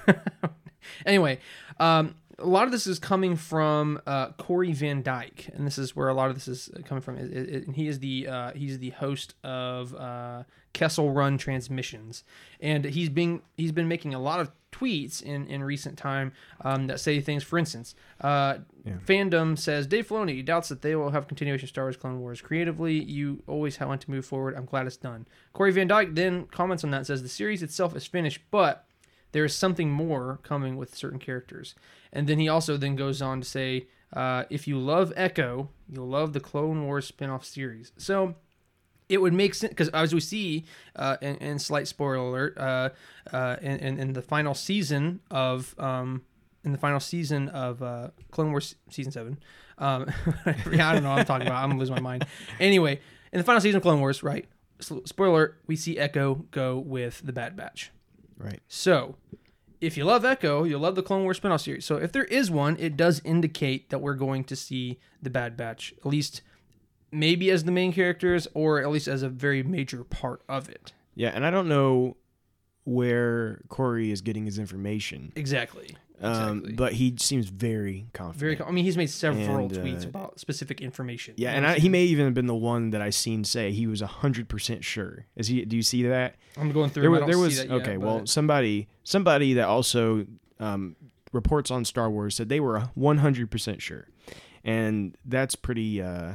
Anyway, um, a lot of this is coming from uh, Corey Van Dyke, and this is where a lot of this is coming from. It, it, it, he is the uh, he's the host of uh, Kessel Run Transmissions, and he's being he's been making a lot of tweets in, in recent time um, that say things. For instance, uh, yeah. Fandom says, Dave Filoni doubts that they will have continuation of Star Wars Clone Wars. Creatively, you always want to move forward. I'm glad it's done. Corey Van Dyke then comments on that and says, the series itself is finished, but there is something more coming with certain characters. And then he also then goes on to say, uh, if you love Echo, you'll love the Clone Wars spinoff series. So it would make sense, because as we see, uh, and, and slight spoiler alert, uh, uh, in, in, in the final season of, um, in the final season of uh, Clone Wars season seven, um, I don't know what I'm talking about. I'm gonna lose my mind. Anyway, in the final season of Clone Wars, right? Spoiler alert, we see Echo go with the Bad Batch. Right. So, if you love Echo, you'll love the Clone Wars spinoff series. So, if there is one, it does indicate that we're going to see the Bad Batch, at least maybe as the main characters, or at least as a very major part of it. Yeah, and I don't know where Corey is getting his information. Exactly. Um, exactly. But he seems very confident. Very. I mean, he's made several and, uh, tweets about specific information. Yeah, and I, he may even have been the one that I seen say he was one hundred percent sure. Is he? Do you see that? I'm going through. There, I don't there see was that yet, okay. But... well, somebody somebody that also um, reports on Star Wars said they were one hundred percent sure, and that's pretty. Uh,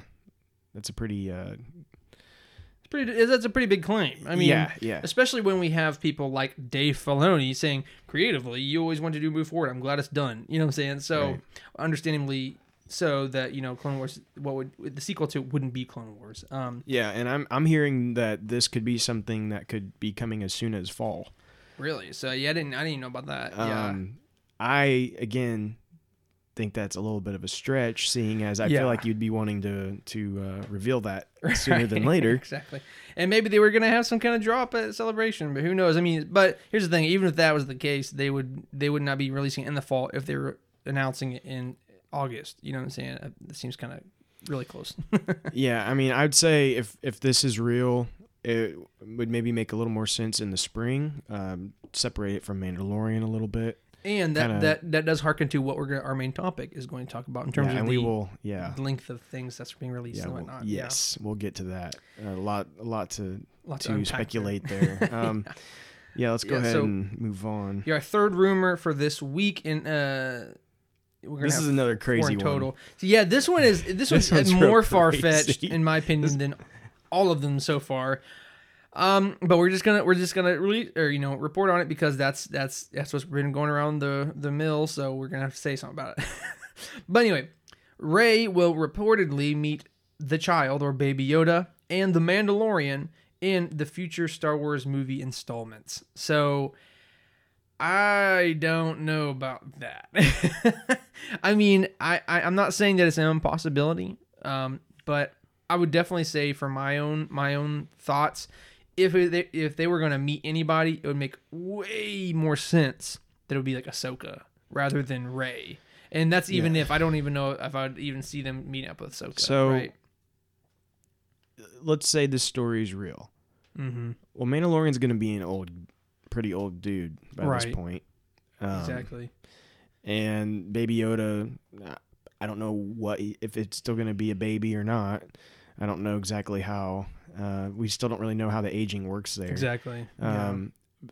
that's a pretty. Uh, Pretty, that's a pretty big claim. I mean, yeah, yeah. Especially when we have people like Dave Filoni saying, creatively, you always want to do move forward. I'm glad it's done. You know what I'm saying? So, right. Understandably, so that, you know, Clone Wars, what would the sequel to wouldn't be Clone Wars. Um, yeah, and I'm I'm hearing that this could be something that could be coming as soon as fall. Really? So yeah, I didn't I didn't even know about that. Um, yeah. I again think that's a little bit of a stretch, seeing as I yeah. feel like you'd be wanting to to uh, reveal that sooner right. than later. Exactly. And maybe they were going to have some kind of drop at Celebration, but who knows? I mean, but here's the thing, even if that was the case, they would they would not be releasing it in the fall if they were announcing it in August. You know what I'm saying? It seems kind of really close. Yeah, I mean, I'd say if, if this is real, it would maybe make a little more sense in the spring, um, separate it from Mandalorian a little bit. And that, that, that does harken to what we're gonna, our main topic is going to talk about in terms yeah, of and the we will, yeah. length of things that's being released yeah, and whatnot. We'll, yes, yeah. we'll get to that. A lot, a lot to lot to, to speculate there. there. Um, yeah. yeah, let's go yeah, ahead so, and move on. Yeah, our third rumor for this week in. Uh, We're this is another crazy one. Total. So yeah, this one is this, this one's more far fetched in my opinion this... than all of them so far. Um, but we're just gonna we're just gonna really or you know report on it because that's that's that's what's been going around the the mill. So we're gonna have to say something about it. But anyway, Rey will reportedly meet the child or Baby Yoda and the Mandalorian in the future Star Wars movie installments. So I don't know about that. I mean, I, I I'm not saying that it's an impossibility, um, but I would definitely say for my own my own thoughts. If they, if they were going to meet anybody, it would make way more sense that it would be like Ahsoka rather than Rey. And that's even yeah. if I don't even know if I'd even see them meet up with Ahsoka. So, right? Let's say this story is real. Mm-hmm. Well, Mandalorian's going to be an old, pretty old dude by right. this point. Um, exactly. And Baby Yoda, I don't know what if it's still going to be a baby or not. I don't know exactly how. Uh, we still don't really know how the aging works there. Exactly. Um, yeah.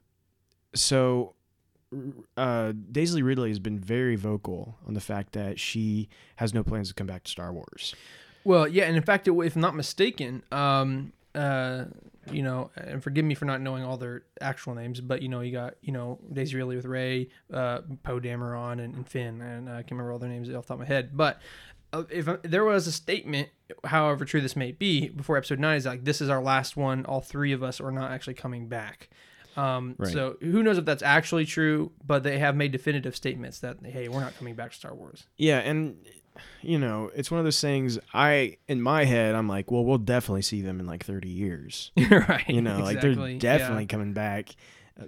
So uh, Daisy Ridley has been very vocal on the fact that she has no plans to come back to Star Wars. Well, yeah, and in fact, if I'm not mistaken, um, uh, you know, and forgive me for not knowing all their actual names, but you know, you got you know Daisy Ridley with Rey, uh, Poe Dameron, and, and Finn, and I can't remember all their names off the top of my head, but. If there was a statement, however true this may be, before episode nine is like, this is our last one. All three of us are not actually coming back. Um, right. So who knows if that's actually true, but they have made definitive statements that, hey, we're not coming back to Star Wars. Yeah. And, you know, it's one of those things I, in my head, I'm like, well, we'll definitely see them in like thirty years. Right. You know, exactly. Like they're definitely yeah. coming back.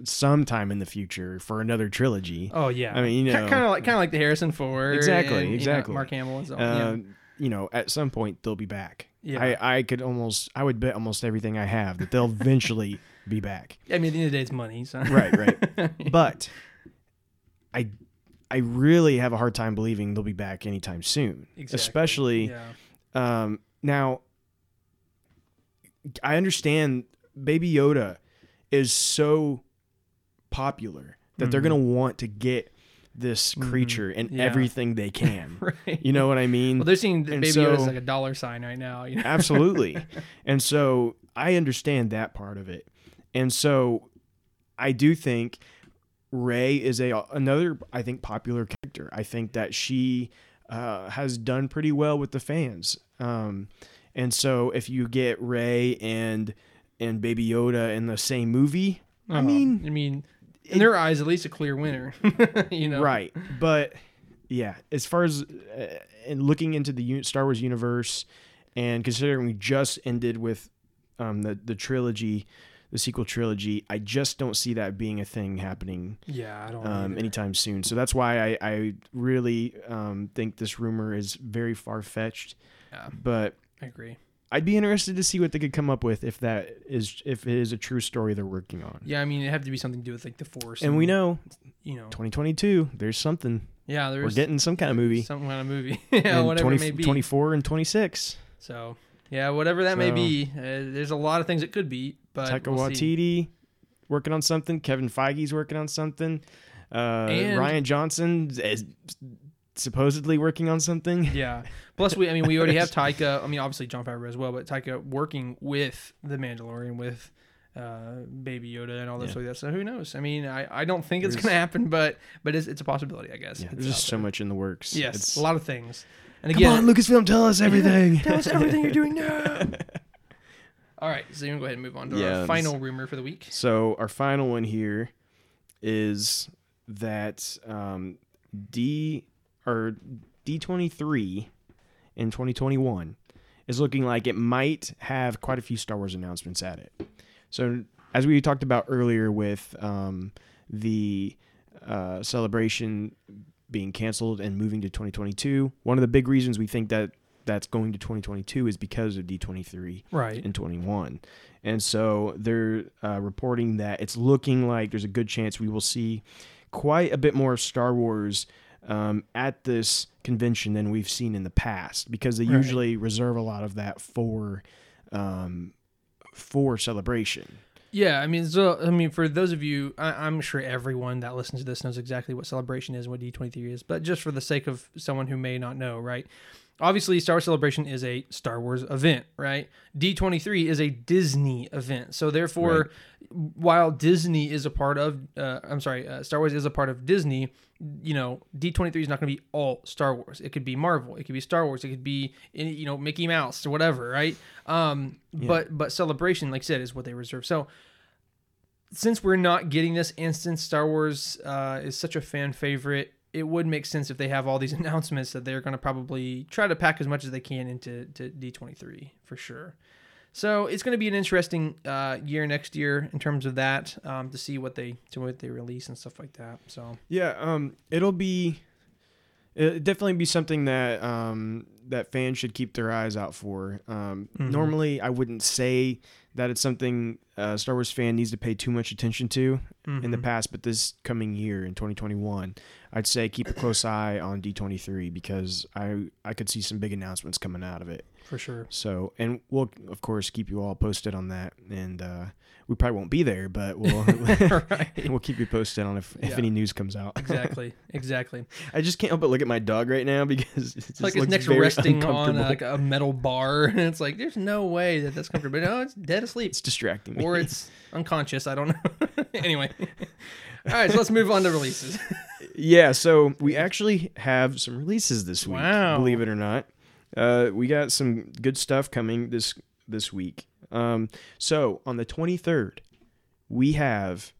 sometime in the future for another trilogy. Oh yeah, I mean, you know, kind of like kind of like the Harrison Ford, exactly, and, exactly. You know, Mark Hamill and so on. Uh, yeah. You know, at some point they'll be back. Yeah, I, I could almost, I would bet almost everything I have that they'll eventually be back. I mean, at the end of the day, it's money. So. Right, right. But I, I really have a hard time believing they'll be back anytime soon. Exactly. Especially yeah. um, now. I understand Baby Yoda is so popular that mm-hmm. they're going to want to get this creature and yeah. everything they can. Right. You know what I mean? Well, they're seeing Baby so, Yoda as like a dollar sign right now. You know? Absolutely. And so I understand that part of it. And so I do think Rey is a another, I think, popular character. I think that she uh, has done pretty well with the fans. Um, and so if you get Rey and and Baby Yoda in the same movie, oh, I mean... I mean... in their eyes, at least a clear winner, you know? Right. But yeah, as far as uh, in looking into the Star Wars universe and considering we just ended with um, the, the trilogy, the sequel trilogy, I just don't see that being a thing happening yeah, I don't um, anytime soon. So that's why I, I really um, think this rumor is very far-fetched. Yeah, but I agree. I'd be interested to see what they could come up with if that is if it is a true story they're working on. Yeah, I mean, it'd have to be something to do with like the Force. And, and we know, you know, twenty twenty-two, there's something. Yeah, there's. We're getting some kind of movie. Some kind of movie. Yeah, and whatever twenty, it may be. twenty-four and twenty-six. So, yeah, whatever that so, may be, uh, there's a lot of things it could be. But Taika we'll Waititi working on something. Kevin Feige's working on something. Uh, Ryan Johnson is supposedly working on something. Yeah. Plus, we I mean, we already have Taika. I mean, obviously, Jon Favreau as well, but Taika working with The Mandalorian, with uh, Baby Yoda and all this yeah. like that. So who knows? I mean, I, I don't think there's, it's going to happen, but but it's, it's a possibility, I guess. Yeah, there's just so much in the works. Yes, it's, a lot of things. And again, come on, Lucasfilm, tell us everything. Tell us everything you're doing now. All right, so you're going to go ahead and move on to yeah, our final rumor for the week. So our final one here is that um, D... or D twenty-three in twenty twenty-one is looking like it might have quite a few Star Wars announcements at it. So as we talked about earlier with um, the uh, celebration being canceled and moving to twenty twenty-two, one of the big reasons we think that that's going to twenty twenty-two is because of D twenty-three right. and twenty-one. And so they're uh, reporting that it's looking like there's a good chance we will see quite a bit more Star Wars Um, at this convention than we've seen in the past, because they right. usually reserve a lot of that for um, for celebration. Yeah, I mean, so I mean, for those of you, I, I'm sure everyone that listens to this knows exactly what celebration is and what D twenty-three is, but just for the sake of someone who may not know, right? Obviously, Star Wars Celebration is a Star Wars event, right? D twenty-three is a Disney event. So therefore, right. while Disney is a part of, uh, I'm sorry, uh, Star Wars is a part of Disney, you know, D twenty-three is not going to be all Star Wars. It could be Marvel. It could be Star Wars. It could be, you know, Mickey Mouse or whatever, right? Um, yeah. But but Celebration, like I said, is what they reserve. So since we're not getting this instance, Star Wars uh, is such a fan favorite, it would make sense if they have all these announcements that they're going to probably try to pack as much as they can into to D twenty-three for sure. So it's going to be an interesting uh, year next year in terms of that, um, to see what they to what they release and stuff like that. So yeah, um, it'll be it'll definitely be something that um, that fans should keep their eyes out for. Um, mm-hmm. Normally, I wouldn't say that it's something a Star Wars fan needs to pay too much attention to mm-hmm. in the past, but this coming year in twenty twenty-one, I'd say keep a close eye on D twenty-three because I, I could see some big announcements coming out of it. For sure. So, and we'll, of course, keep you all posted on that. And uh, we probably won't be there, but we'll right. we'll keep you posted on if, if yeah. any news comes out. Exactly, exactly. I just can't help but look at my dog right now because it's like it's next resting on a, like a metal bar. And it's like, there's no way that that's comfortable. No, it's dead asleep. It's distracting me. Or it's unconscious. I don't know. Anyway. All right, so let's move on to releases. Yeah, so we actually have some releases this week, wow. believe it or not. Uh, we got some good stuff coming this this week. Um, so on the twenty-third, we have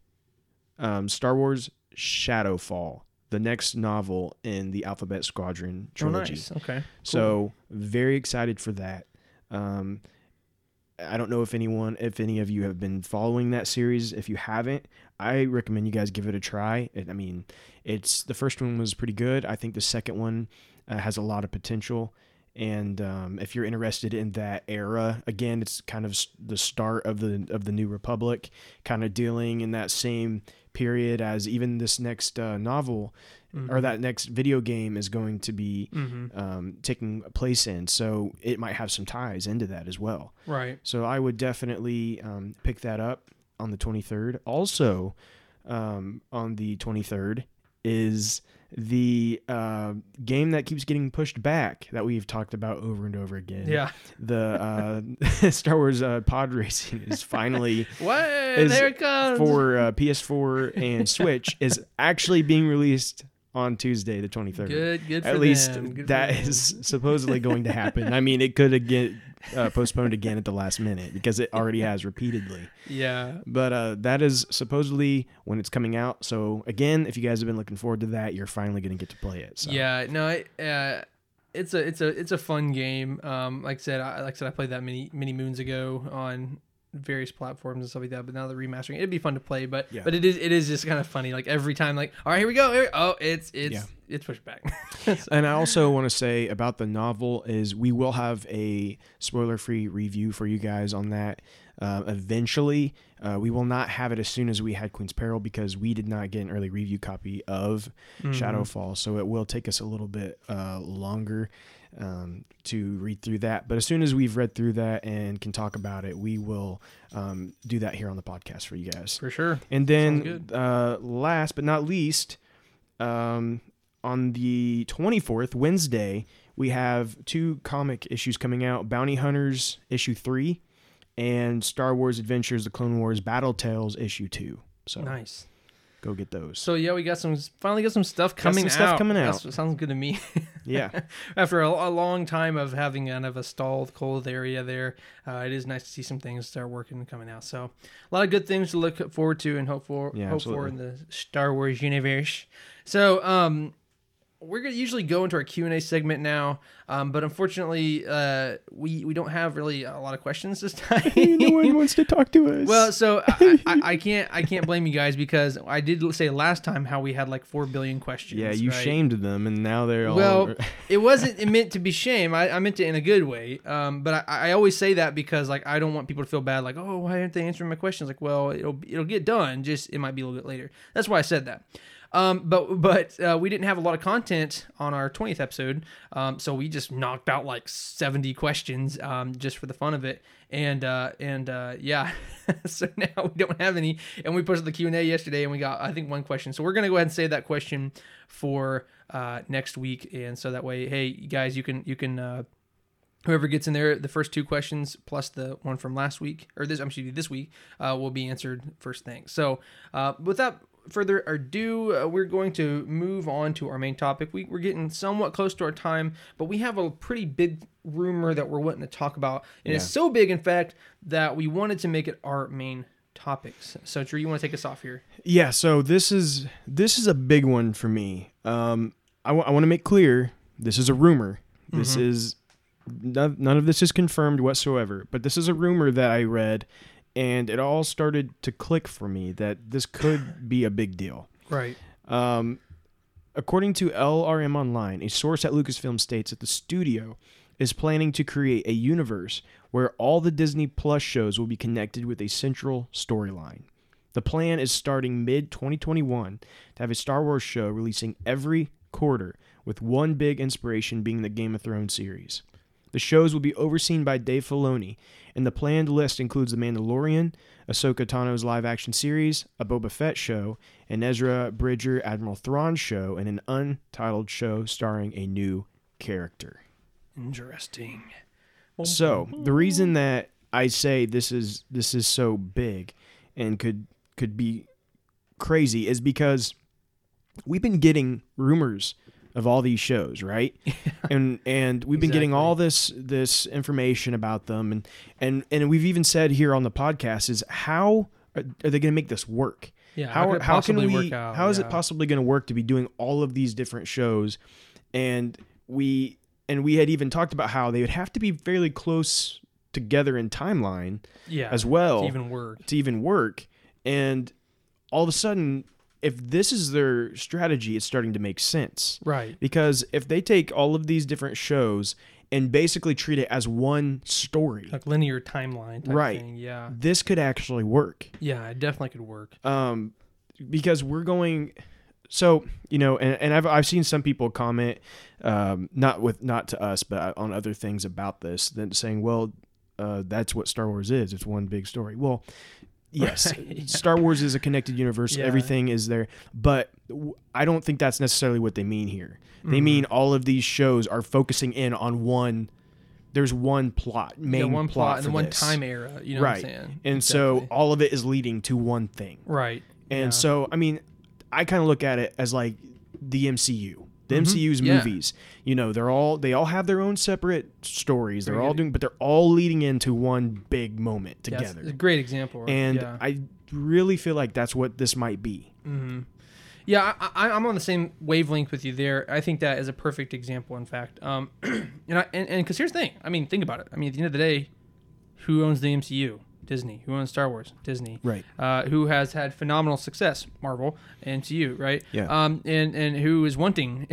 um, Star Wars Shadowfall, the next novel in the Alphabet Squadron trilogy. Oh, nice. Okay. Cool. So very excited for that. Um, I don't know if anyone, if any of you have been following that series. If you haven't, I recommend you guys give it a try. It, I mean, it's the first one was pretty good. I think the second one uh, has a lot of potential. And um, if you're interested in that era, again, it's kind of the start of the of the New Republic, kind of dealing in that same period as even this next uh, novel mm-hmm. or that next video game is going to be mm-hmm. um, taking place in. So it might have some ties into that as well. Right. So I would definitely um, pick that up on the twenty-third. Also, um, on the twenty-third is the uh, game that keeps getting pushed back that we've talked about over and over again. Yeah. The uh, Star Wars uh, pod racing is finally... what? Is there it comes! For uh, P S four and Switch is actually being released on Tuesday, the twenty-third. Good, good for them. At least that is supposedly going to happen. I mean, it could again uh, postponed again at the last minute because it already has repeatedly. Yeah. But uh, that is supposedly when it's coming out. So again, if you guys have been looking forward to that, you're finally going to get to play it. So. Yeah. No. I, uh, it's a it's a it's a fun game. Um, like I said, I, like I said, I played that many many moons ago on various platforms and stuff like that, but now they're remastering it. It'd be fun to play, but yeah. but it is it is just kind of funny, like every time, like, all right, here we go, here we, oh it's it's yeah. it's pushed back. So. And I also want to say about the novel is we will have a spoiler free review for you guys on that uh, eventually. Uh, we will not have it as soon as we had Queen's Peril because we did not get an early review copy of mm-hmm. Shadowfall, so it will take us a little bit uh, longer um, to read through that. But as soon as we've read through that and can talk about it, we will um, do that here on the podcast for you guys. For sure. And then uh, last but not least, um, on the twenty-fourth, Wednesday, we have two comic issues coming out, Bounty Hunters issue three and Star Wars Adventures, The Clone Wars Battle Tales issue two. So nice. Go get those. So yeah, we got some finally got some stuff coming got some out. Stuff coming out. That's what sounds good to me. Yeah. After a, a long time of having kind of a stalled, cold area there, uh, it is nice to see some things start working and coming out. So a lot of good things to look forward to and hope for. Yeah, hope absolutely. For in the Star Wars universe. So um, we're gonna usually go into our Q and A segment now, um, but unfortunately, uh, we we don't have really a lot of questions this time. No one wants to talk to us. Well, so I, I, I can't I can't blame you guys because I did say last time how we had like four billion questions. Yeah, you right? shamed them, and now they're all. Well, it wasn't it meant to be shame. I, I meant it in a good way. Um, but I, I always say that because like I don't want people to feel bad. Like, oh, why aren't they answering my questions? Like, well, it'll it'll get done. Just it might be a little bit later. That's why I said that. Um, but but uh, we didn't have a lot of content on our twentieth episode, um, so we just knocked out like seventy questions um, just for the fun of it, and uh, and uh, yeah, so now we don't have any, and we posted the Q and A yesterday, and we got I think one question, so we're gonna go ahead and save that question for uh, next week, and so that way, hey guys, you can you can uh, whoever gets in there, the first two questions plus the one from last week or this I'm sorry this week uh, will be answered first thing. So uh, with that. Further ado, uh, we're going to move on to our main topic. We, we're getting somewhat close to our time, but we have a pretty big rumor that we're wanting to talk about. And yeah. It's so big, in fact, that we wanted to make it our main topics. So, Drew, you want to take us off here? Yeah, so this is this is a big one for me. Um, I, w- I want to make clear, this is a rumor. This mm-hmm. is none, none of this is confirmed whatsoever, but this is a rumor that I read. And it all started to click for me that this could be a big deal. Right. Um, according to L R M Online, a source at Lucasfilm states that the studio is planning to create a universe where all the Disney Plus shows will be connected with a central storyline. The plan is starting mid twenty twenty-one to have a Star Wars show releasing every quarter, with one big inspiration being the Game of Thrones series. The shows will be overseen by Dave Filoni, and the planned list includes The Mandalorian, Ahsoka Tano's live-action series, a Boba Fett show, an Ezra Bridger Admiral Thrawn show, and an untitled show starring a new character. Interesting. So, the reason that I say this is this is so big and could could be crazy is because we've been getting rumors of all these shows, right? and and we've been exactly. getting all this this information about them, and and and we've even said here on the podcast is how are, are they going to make this work? Yeah, how how, could it how can we work out? How is yeah. it possibly going to work to be doing all of these different shows? And we and we had even talked about how they would have to be fairly close together in timeline yeah, as well to even work. To even work. And all of a sudden, if this is their strategy, it's starting to make sense. Right. Because if they take all of these different shows and basically treat it as one story. Like linear timeline type right. thing. Yeah. This could actually work. Yeah, it definitely could work. Um, because we're going... So, you know, and, and I've I've seen some people comment, um, not with not to us, but on other things about this, then saying, well, uh, that's what Star Wars is. It's one big story. Well, yes, yeah. Star Wars is a connected universe. Yeah. Everything is there. But w- I don't think that's necessarily what they mean here. They mm-hmm. mean all of these shows are focusing in on one. There's one plot, main yeah, one plot, plot and one this. time era. You know right. what I'm saying? And exactly. so all of it is leading to one thing. Right. And yeah. so, I mean... I kind of look at it as like the M C U, the mm-hmm. M C U's yeah. movies, you know, they're all, they all have their own separate stories. They're all doing, but they're all leading into one big moment together. Yeah, it's a great example. Right? And yeah. I really feel like that's what this might be. Mm-hmm. Yeah. I, I, I'm on the same wavelength with you there. I think that is a perfect example. In fact, um, and I, and, and cause here's the thing, I mean, think about it. I mean, at the end of the day, who owns the M C U? Disney. Who owns Star Wars? Disney. Right. Uh, who has had phenomenal success? Marvel. And M C U, right? Yeah. Um, and, and who is wanting?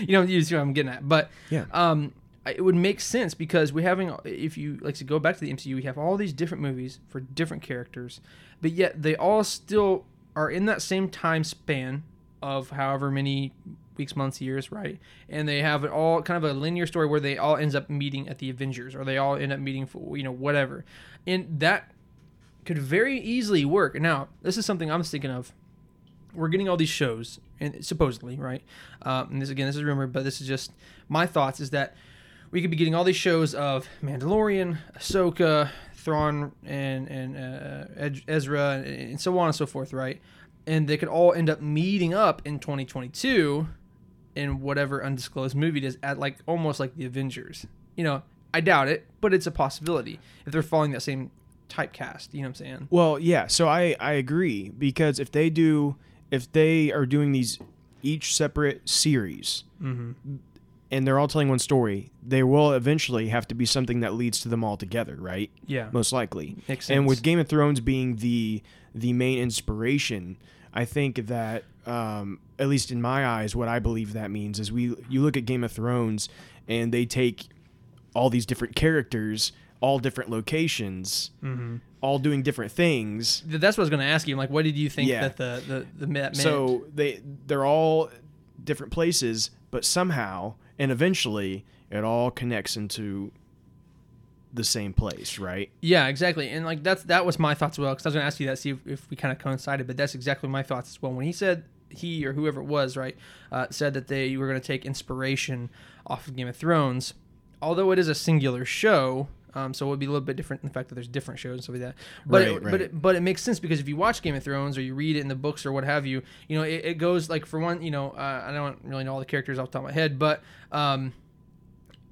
you know, you see what I'm getting at. But yeah. um, it would make sense because we're having, if you like to go back to the M C U, we have all these different movies for different characters, but yet they all still are in that same time span of however many weeks, months, years, right? And they have it all kind of a linear story where they all ends up meeting at the Avengers, or they all end up meeting for, you know, whatever. And that could very easily work. Now, this is something I'm thinking of. We're getting all these shows, and supposedly, right? Um, and this again, this is rumor, but this is just my thoughts. Is that we could be getting all these shows of Mandalorian, Ahsoka, Thrawn, and and uh, Ezra, and, and so on and so forth, right? And they could all end up meeting up in twenty twenty-two. In whatever undisclosed movie it is, at like almost like the Avengers. You know, I doubt it, but it's a possibility if they're following that same typecast. You know what I'm saying? Well, yeah. So I I agree, because if they do, if they are doing these each separate series, mm-hmm. and they're all telling one story, they will eventually have to be something that leads to them all together, right? Yeah, most likely. Makes sense. And with Game of Thrones being the the main inspiration, I think that. Um, at least in my eyes, what I believe that means is we you look at Game of Thrones and they take all these different characters, all different locations, mm-hmm. all doing different things. That's what I was going to ask you. I'm like, what did you think yeah. that the the, the meant? So they they're all different places, but somehow and eventually it all connects into the same place, right? Yeah, exactly. And like that's that was my thoughts as well, because I was gonna ask you that, see if, if we kind of coincided, but that's exactly my thoughts as well. When he said, he or whoever it was, right, uh said that they were going to take inspiration off of Game of Thrones, although it is a singular show, um so it would be a little bit different in the fact that there's different shows and stuff like that, but right, it, right. but it, but it makes sense, because if you watch Game of Thrones or you read it in the books or what have you, you know, it, it goes like, for one, you know, uh, I don't really know all the characters off the top of my head, but um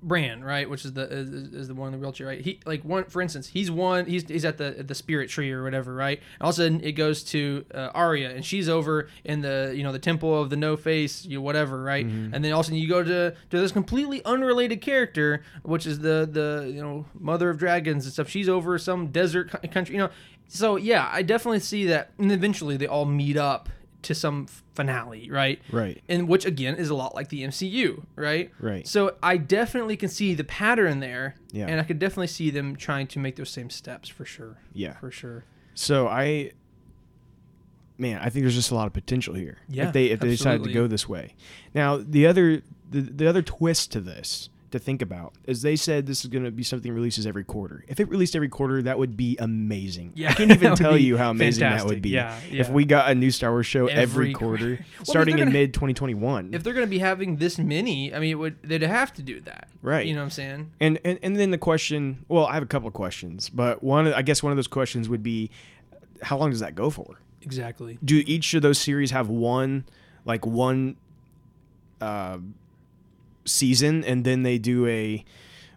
Bran, right, which is the is, is the one in the wheelchair, right? He like one, for instance, he's one, he's he's at the the spirit tree or whatever, right? And all of a sudden, it goes to uh, Arya, and she's over in the you know the temple of the no face, you know, whatever, right? Mm-hmm. And then all of a sudden, you go to to this completely unrelated character, which is the the you know mother of dragons and stuff. She's over some desert country, you know. So yeah, I definitely see that, and eventually they all meet up to some finale, right? Right. And which, again, is a lot like the M C U, right? Right. So I definitely can see the pattern there, yeah. and I could definitely see them trying to make those same steps, for sure. Yeah. For sure. So I, man, I think there's just a lot of potential here. Yeah, if they if they decided to go this way. Now, the other the, the other twist to this to think about is they said this is going to be something releases every quarter. If it released every quarter, that would be amazing. Yeah, I can't even tell you how amazing fantastic. that would be. Yeah, yeah. If we got a new Star Wars show every, every quarter, well, starting gonna, in mid twenty twenty-one. If they're going to be having this many, I mean, it would, they'd have to do that. Right. You know what I'm saying? And, and and then the question, well, I have a couple of questions, but one, I guess one of those questions would be, how long does that go for? Exactly. Do each of those series have one, like one, uh, season, and then they do a,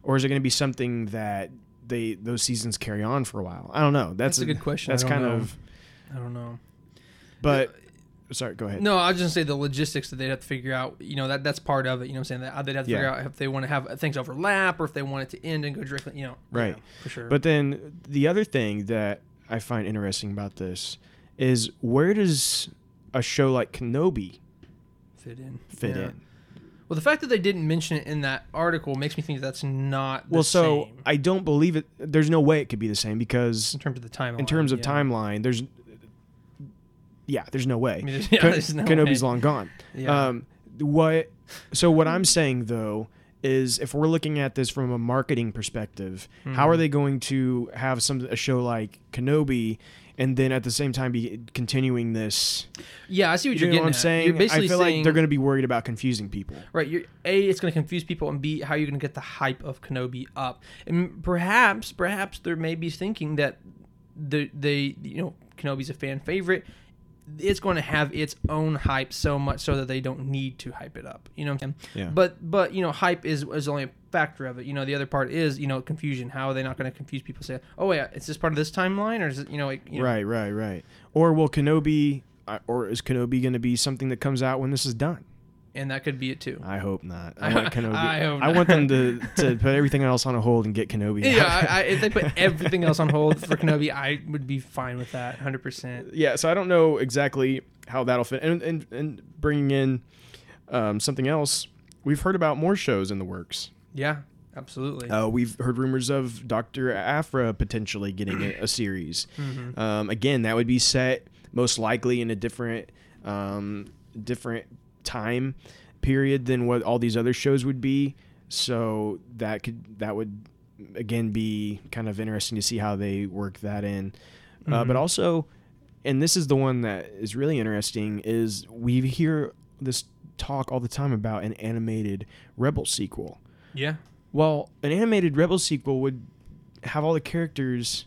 or is it going to be something that they those seasons carry on for a while? I don't know. That's, that's a good question. That's kind know. of, I don't know. But Sorry, go ahead. No, I was just going to say the logistics that they'd have to figure out, you know, that that's part of it. You know what I'm saying? They'd have to yeah. figure out if they want to have things overlap or if they want it to end and go directly, you know. Right. You know, for sure. But then the other thing that I find interesting about this is where does a show like Kenobi fit in? Fit yeah. in. Well, the fact that they didn't mention it in that article makes me think that's not the well, same. Well, so I don't believe it. There's no way it could be the same because... In terms of the timeline. In terms of yeah. timeline, there's... Yeah, there's no way. I mean, yeah, there's no Kenobi's way. Long gone. Yeah. Um, what? So what I'm saying, though, is if we're looking at this from a marketing perspective, mm-hmm. how are they going to have some a show like Kenobi... and then at the same time be continuing this. Yeah, I see what you're you know getting what I'm at. saying? You're basically I feel saying, like they're going to be worried about confusing people. Right. You're, A, it's going to confuse people, and B, how you're going to get the hype of Kenobi up. And perhaps, perhaps there may be thinking that the they, you know, Kenobi's a fan favorite. It's going to have its own hype so much so that they don't need to hype it up. You know what I'm saying? Yeah. But, but you know, hype is, is only a factor of it. You know, the other part is, you know, confusion. How are they not going to confuse people? Say, oh, yeah, is this part of this timeline? Or is it, you know, like... You right, know. right, right. Or will Kenobi... Or is Kenobi going to be something that comes out when this is done? And that could be it, too. I hope not. I want Kenobi. I hope not. I want them to, to put everything else on a hold and get Kenobi out. Yeah, I, I, if they put everything else on hold for Kenobi, I would be fine with that, one hundred percent. Yeah, so I don't know exactly how that'll fit. And and, and bringing in um, something else, we've heard about more shows in the works. Yeah, absolutely. Uh, we've heard rumors of Doctor Aphra potentially getting a, a series. Mm-hmm. Um, again, that would be set most likely in a different um, different... time period than what all these other shows would be, so that could that would again be kind of interesting to see how they work that in. Mm-hmm. Uh, but also, and this is the one that is really interesting, is we hear this talk all the time about an animated Rebel sequel. Yeah. Well, an animated Rebel sequel would have all the characters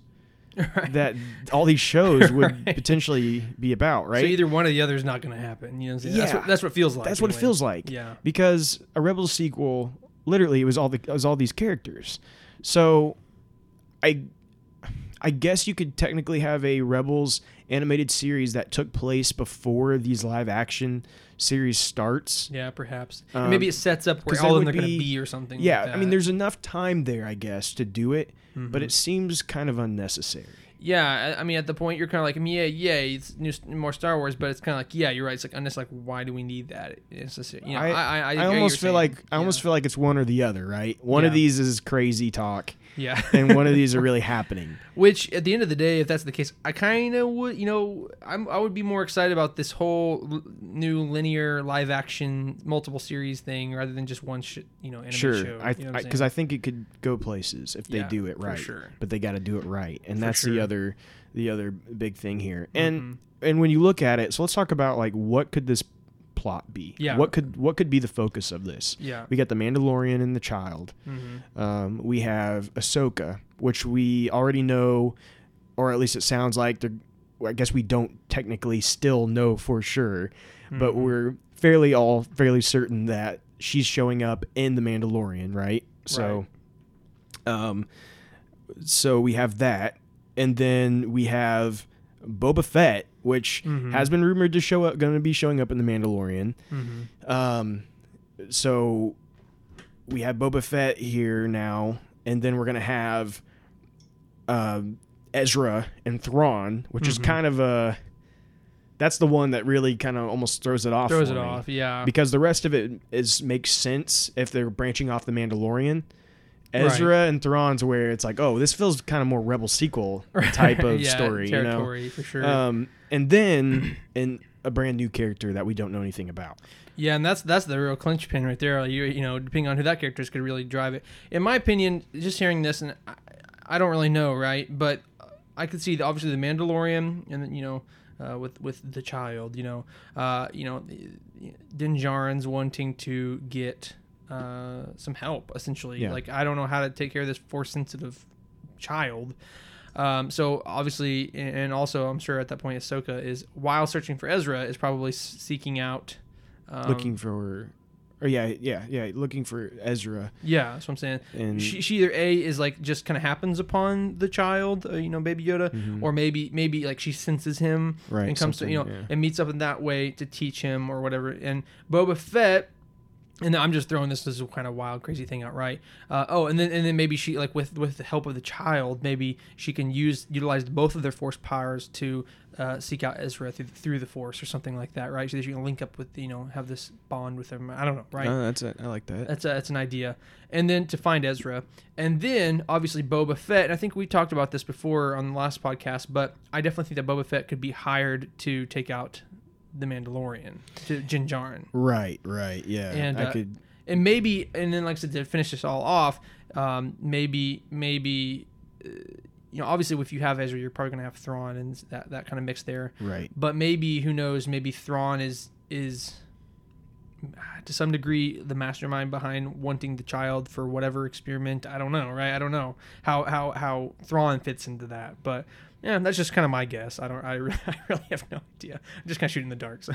right. that all these shows would right. potentially be about, right? So either one or the other is not going to happen. You know what I'm saying? Yeah. That's what, that's what it feels like. That's anyway. what it feels like. Yeah. Because a Rebels sequel, literally, it was all the it was all these characters. So, I, I guess you could technically have a Rebels animated series that took place before these live action series starts. Yeah, perhaps. Um, and maybe it sets up where all of them are going to be or something. Yeah, like that. I mean, there's enough time there, I guess, to do it, mm-hmm. but it seems kind of unnecessary. Yeah, I, I mean, at the point you're kind of like, I mean, yeah, yeah, it's new, more Star Wars, but it's kind of like, yeah, you're right. It's like unnecessary. Like, why do we need that? It's just, you know, I, I, I, I almost feel saying, like I yeah. almost feel like it's one or the other, right? One yeah. of these is crazy talk. Yeah. And one of these are really happening. Which, at the end of the day, if that's the case, I kind of would, you know, I'm, I would be more excited about this whole l- new linear live action multiple series thing rather than just one, sh- you know, anime sure. show. Sure. You know because I, I think it could go places if they yeah, do it right. For sure. But they got to do it right. And for that's sure. the other the other big thing here. And mm-hmm. and when you look at it, so let's talk about, like, what could this plot be? Yeah. What could what could be the focus of this? Yeah. We got the Mandalorian and the child. Mm-hmm. Um, we have Ahsoka, which we already know, or at least it sounds like they're. I guess we don't technically still know for sure, mm-hmm. but we're fairly all fairly certain that she's showing up in the Mandalorian, right? So, right. um, so we have that, and then we have Boba Fett, which mm-hmm. has been rumored to show up, going to be showing up in The Mandalorian. Mm-hmm. Um, so we have Boba Fett here now, and then we're going to have um, Ezra and Thrawn, which mm-hmm. is kind of a... That's the one that really kind of almost throws it off. Throws it me. off, yeah. Because the rest of it is makes sense if they're branching off The Mandalorian. Ezra right. and Thrawn's where it's like, oh, this feels kind of more Rebel sequel type of yeah, story, you know, for sure. Um, and then and a brand new character that we don't know anything about. Yeah, and that's that's the real clinch pin right there. You you know, depending on who that character is, could really drive it. In my opinion, just hearing this, and I, I don't really know, right? But I could see the, obviously the Mandalorian, and you know. Uh, with with the child, you know, uh, you know, Din Djarin's wanting to get uh, some help, essentially. Yeah. Like, I don't know how to take care of this force-sensitive child. Um, so obviously, and also I'm sure at that point, Ahsoka is while searching for Ezra is probably seeking out, um, looking for Or yeah, yeah, yeah, looking for Ezra. Yeah, that's what I'm saying. And she, she either A is like just kind of happens upon the child, uh, you know, Baby Yoda, mm-hmm. or maybe maybe like she senses him right, and comes to you know yeah. and meets up in that way to teach him or whatever. And Boba Fett, and I'm just throwing this this kind of wild, crazy thing out, right? Uh, oh, and then and then maybe she like with with the help of the child, maybe she can use utilize both of their Force powers to. Uh, seek out Ezra through the, through the Force or something like that, right? So that you can link up with, you know, have this bond with him. I don't know, right? No, that's it. I like that. That's a, that's an idea. And then to find Ezra, and then obviously Boba Fett. And I think we talked about this before on the last podcast, but I definitely think that Boba Fett could be hired to take out the Mandalorian, to Din Djarin. Right, right, yeah. And I uh, could, and maybe, and then like I said, to finish this all off, um, maybe, maybe. Uh, You know, obviously, if you have Ezra, you're probably going to have Thrawn and that, that kind of mix there. Right. But maybe, who knows, maybe Thrawn is, is to some degree, the mastermind behind wanting the child for whatever experiment. I don't know, right? I don't know how how, how Thrawn fits into that. But, yeah, that's just kind of my guess. I don't. I really, I really have no idea. I'm just kind of shooting in the dark. So.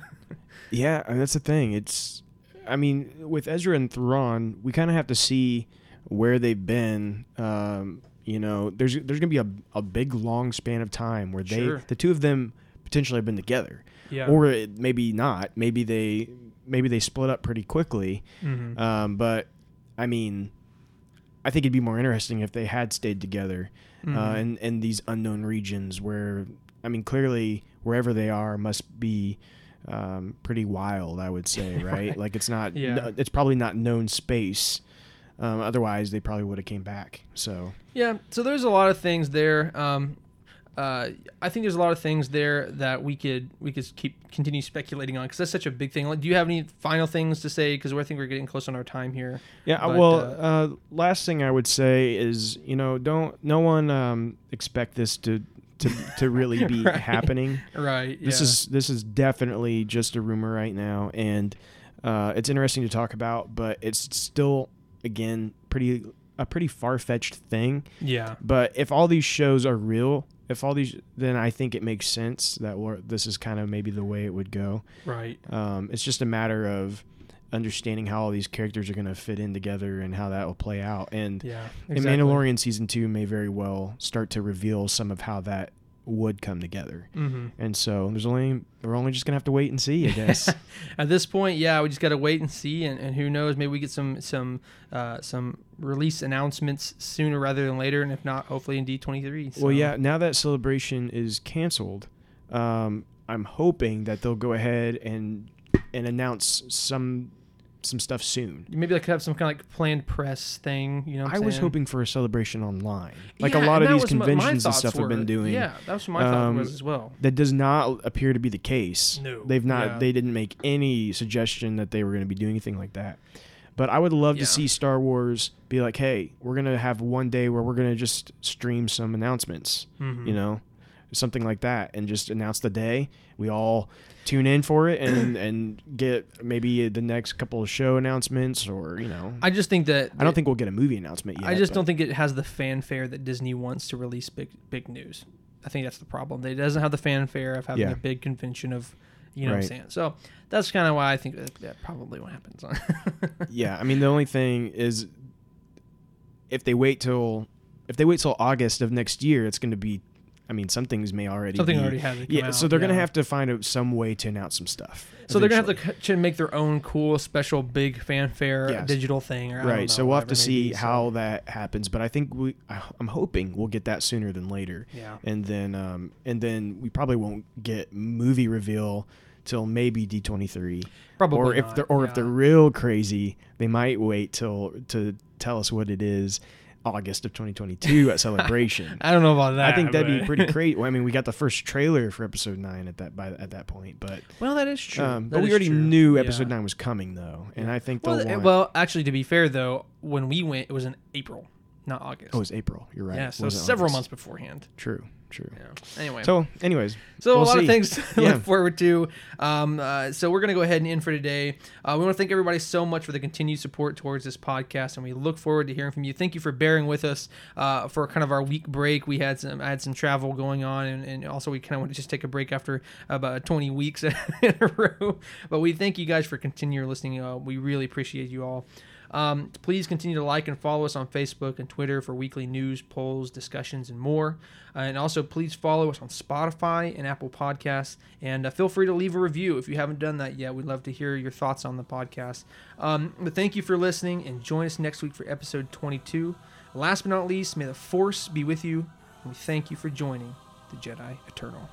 Yeah, that's the thing. It's, I mean, with Ezra and Thrawn, we kind of have to see where they've been, um... You know, there's there's gonna be a a big long span of time where they sure. the two of them potentially have been together, yeah. or it, maybe not. Maybe they maybe they split up pretty quickly. Mm-hmm. Um, but I mean, I think it'd be more interesting if they had stayed together, mm-hmm. uh, in in these unknown regions where I mean, clearly wherever they are must be um, pretty wild. I would say, right? right? Like it's not. Yeah. No, it's probably not known space. Um, otherwise, they probably would have came back. So yeah, so there's a lot of things there. Um, uh, I think there's a lot of things there that we could we could keep continue speculating on because that's such a big thing. Like, do you have any final things to say? Because I think we're getting close on our time here. Yeah. But, well, uh, uh, last thing I would say is you know don't no one um, expect this to to, to really be right. happening. Right. This yeah. is this is definitely just a rumor right now, and uh, it's interesting to talk about, but it's still. Again, pretty a pretty far-fetched thing. Yeah. But if all these shows are real, if all these, then I think it makes sense that we're, this is kind of maybe the way it would go. Right. Um, it's just a matter of understanding how all these characters are going to fit in together and how that will play out. And yeah, exactly. And Mandalorian season two may very well start to reveal some of how that would come together. Mm-hmm. And so there's only we're only just gonna have to wait and see, I guess. At this point, yeah, we just gotta wait and see, and, and who knows, maybe we get some some uh some release announcements sooner rather than later, and if not, hopefully in D twenty-three. So. Well, yeah, now that Celebration is canceled, um I'm hoping that they'll go ahead and and announce some some stuff soon. Maybe like have some kind of like planned press thing, you know what I'm I saying? was hoping for a Celebration online. Like yeah, a lot of these conventions and stuff were. have been doing. Yeah, that's what my um, thought was as well. That does not appear to be the case. No. They've not yeah. they didn't make any suggestion that they were going to be doing anything like that. But I would love yeah. to see Star Wars be like, "Hey, we're going to have one day where we're going to just stream some announcements." Mm-hmm. You know? Something like that, and just announce the day. We all tune in for it and and get maybe the next couple of show announcements or, you know. I just think that... I don't think we'll get a movie announcement yet. I just but. don't think it has the fanfare that Disney wants to release big big news. I think that's the problem. It doesn't have the fanfare of having yeah. a big convention of, you know right. what I'm saying. So that's kind of why I think that, that probably what happens. Yeah, I mean, the only thing is if they wait till if they wait till August of next year, it's going to be I mean, some things may already Something be, already hasn't come Yeah, out. so they're yeah. going to have to find a, some way to announce some stuff. So eventually. They're going to have to make their own cool, special, big fanfare yes. digital thing. Or, right, I don't know, so we'll have to see be, how so. that happens. But I think we, I, I'm hoping we'll get that sooner than later. Yeah. And then um, and then we probably won't get movie reveal till maybe D twenty-three. Probably Or if not. They're, Or yeah. if they're real crazy, they might wait till to tell us what it is. August of twenty twenty-two at Celebration. I don't know about that. I think that'd but... be pretty great. Well, I mean, we got the first trailer for episode nine at that by at that point, but well, that is true. Um, that but we already true. knew episode yeah. nine was coming though, and yeah. I think well, want... well, actually, to be fair though, when we went, it was in April, not August. Oh, it was April. You're right. Yeah, so several August. months beforehand. True. True. Yeah. Anyway. So, anyways. So, we'll a lot see. of things to yeah. look forward to. Um, uh, so, we're going to go ahead and end for today. Uh, we want to thank everybody so much for the continued support towards this podcast, and we look forward to hearing from you. Thank you for bearing with us uh, for kind of our week break. We had some, I had some travel going on, and, and also we kind of want to just take a break after about twenty weeks in a row. But we thank you guys for continuing listening. Uh, we really appreciate you all. Um, please continue to like and follow us on Facebook and Twitter for weekly news, polls, discussions, and more. Uh, and also, please follow us on Spotify and Apple Podcasts. And uh, feel free to leave a review if you haven't done that yet. We'd love to hear your thoughts on the podcast. Um, but thank you for listening, and join us next week for episode twenty-two. Last but not least, may the Force be with you, and we thank you for joining the Jedi Eternal.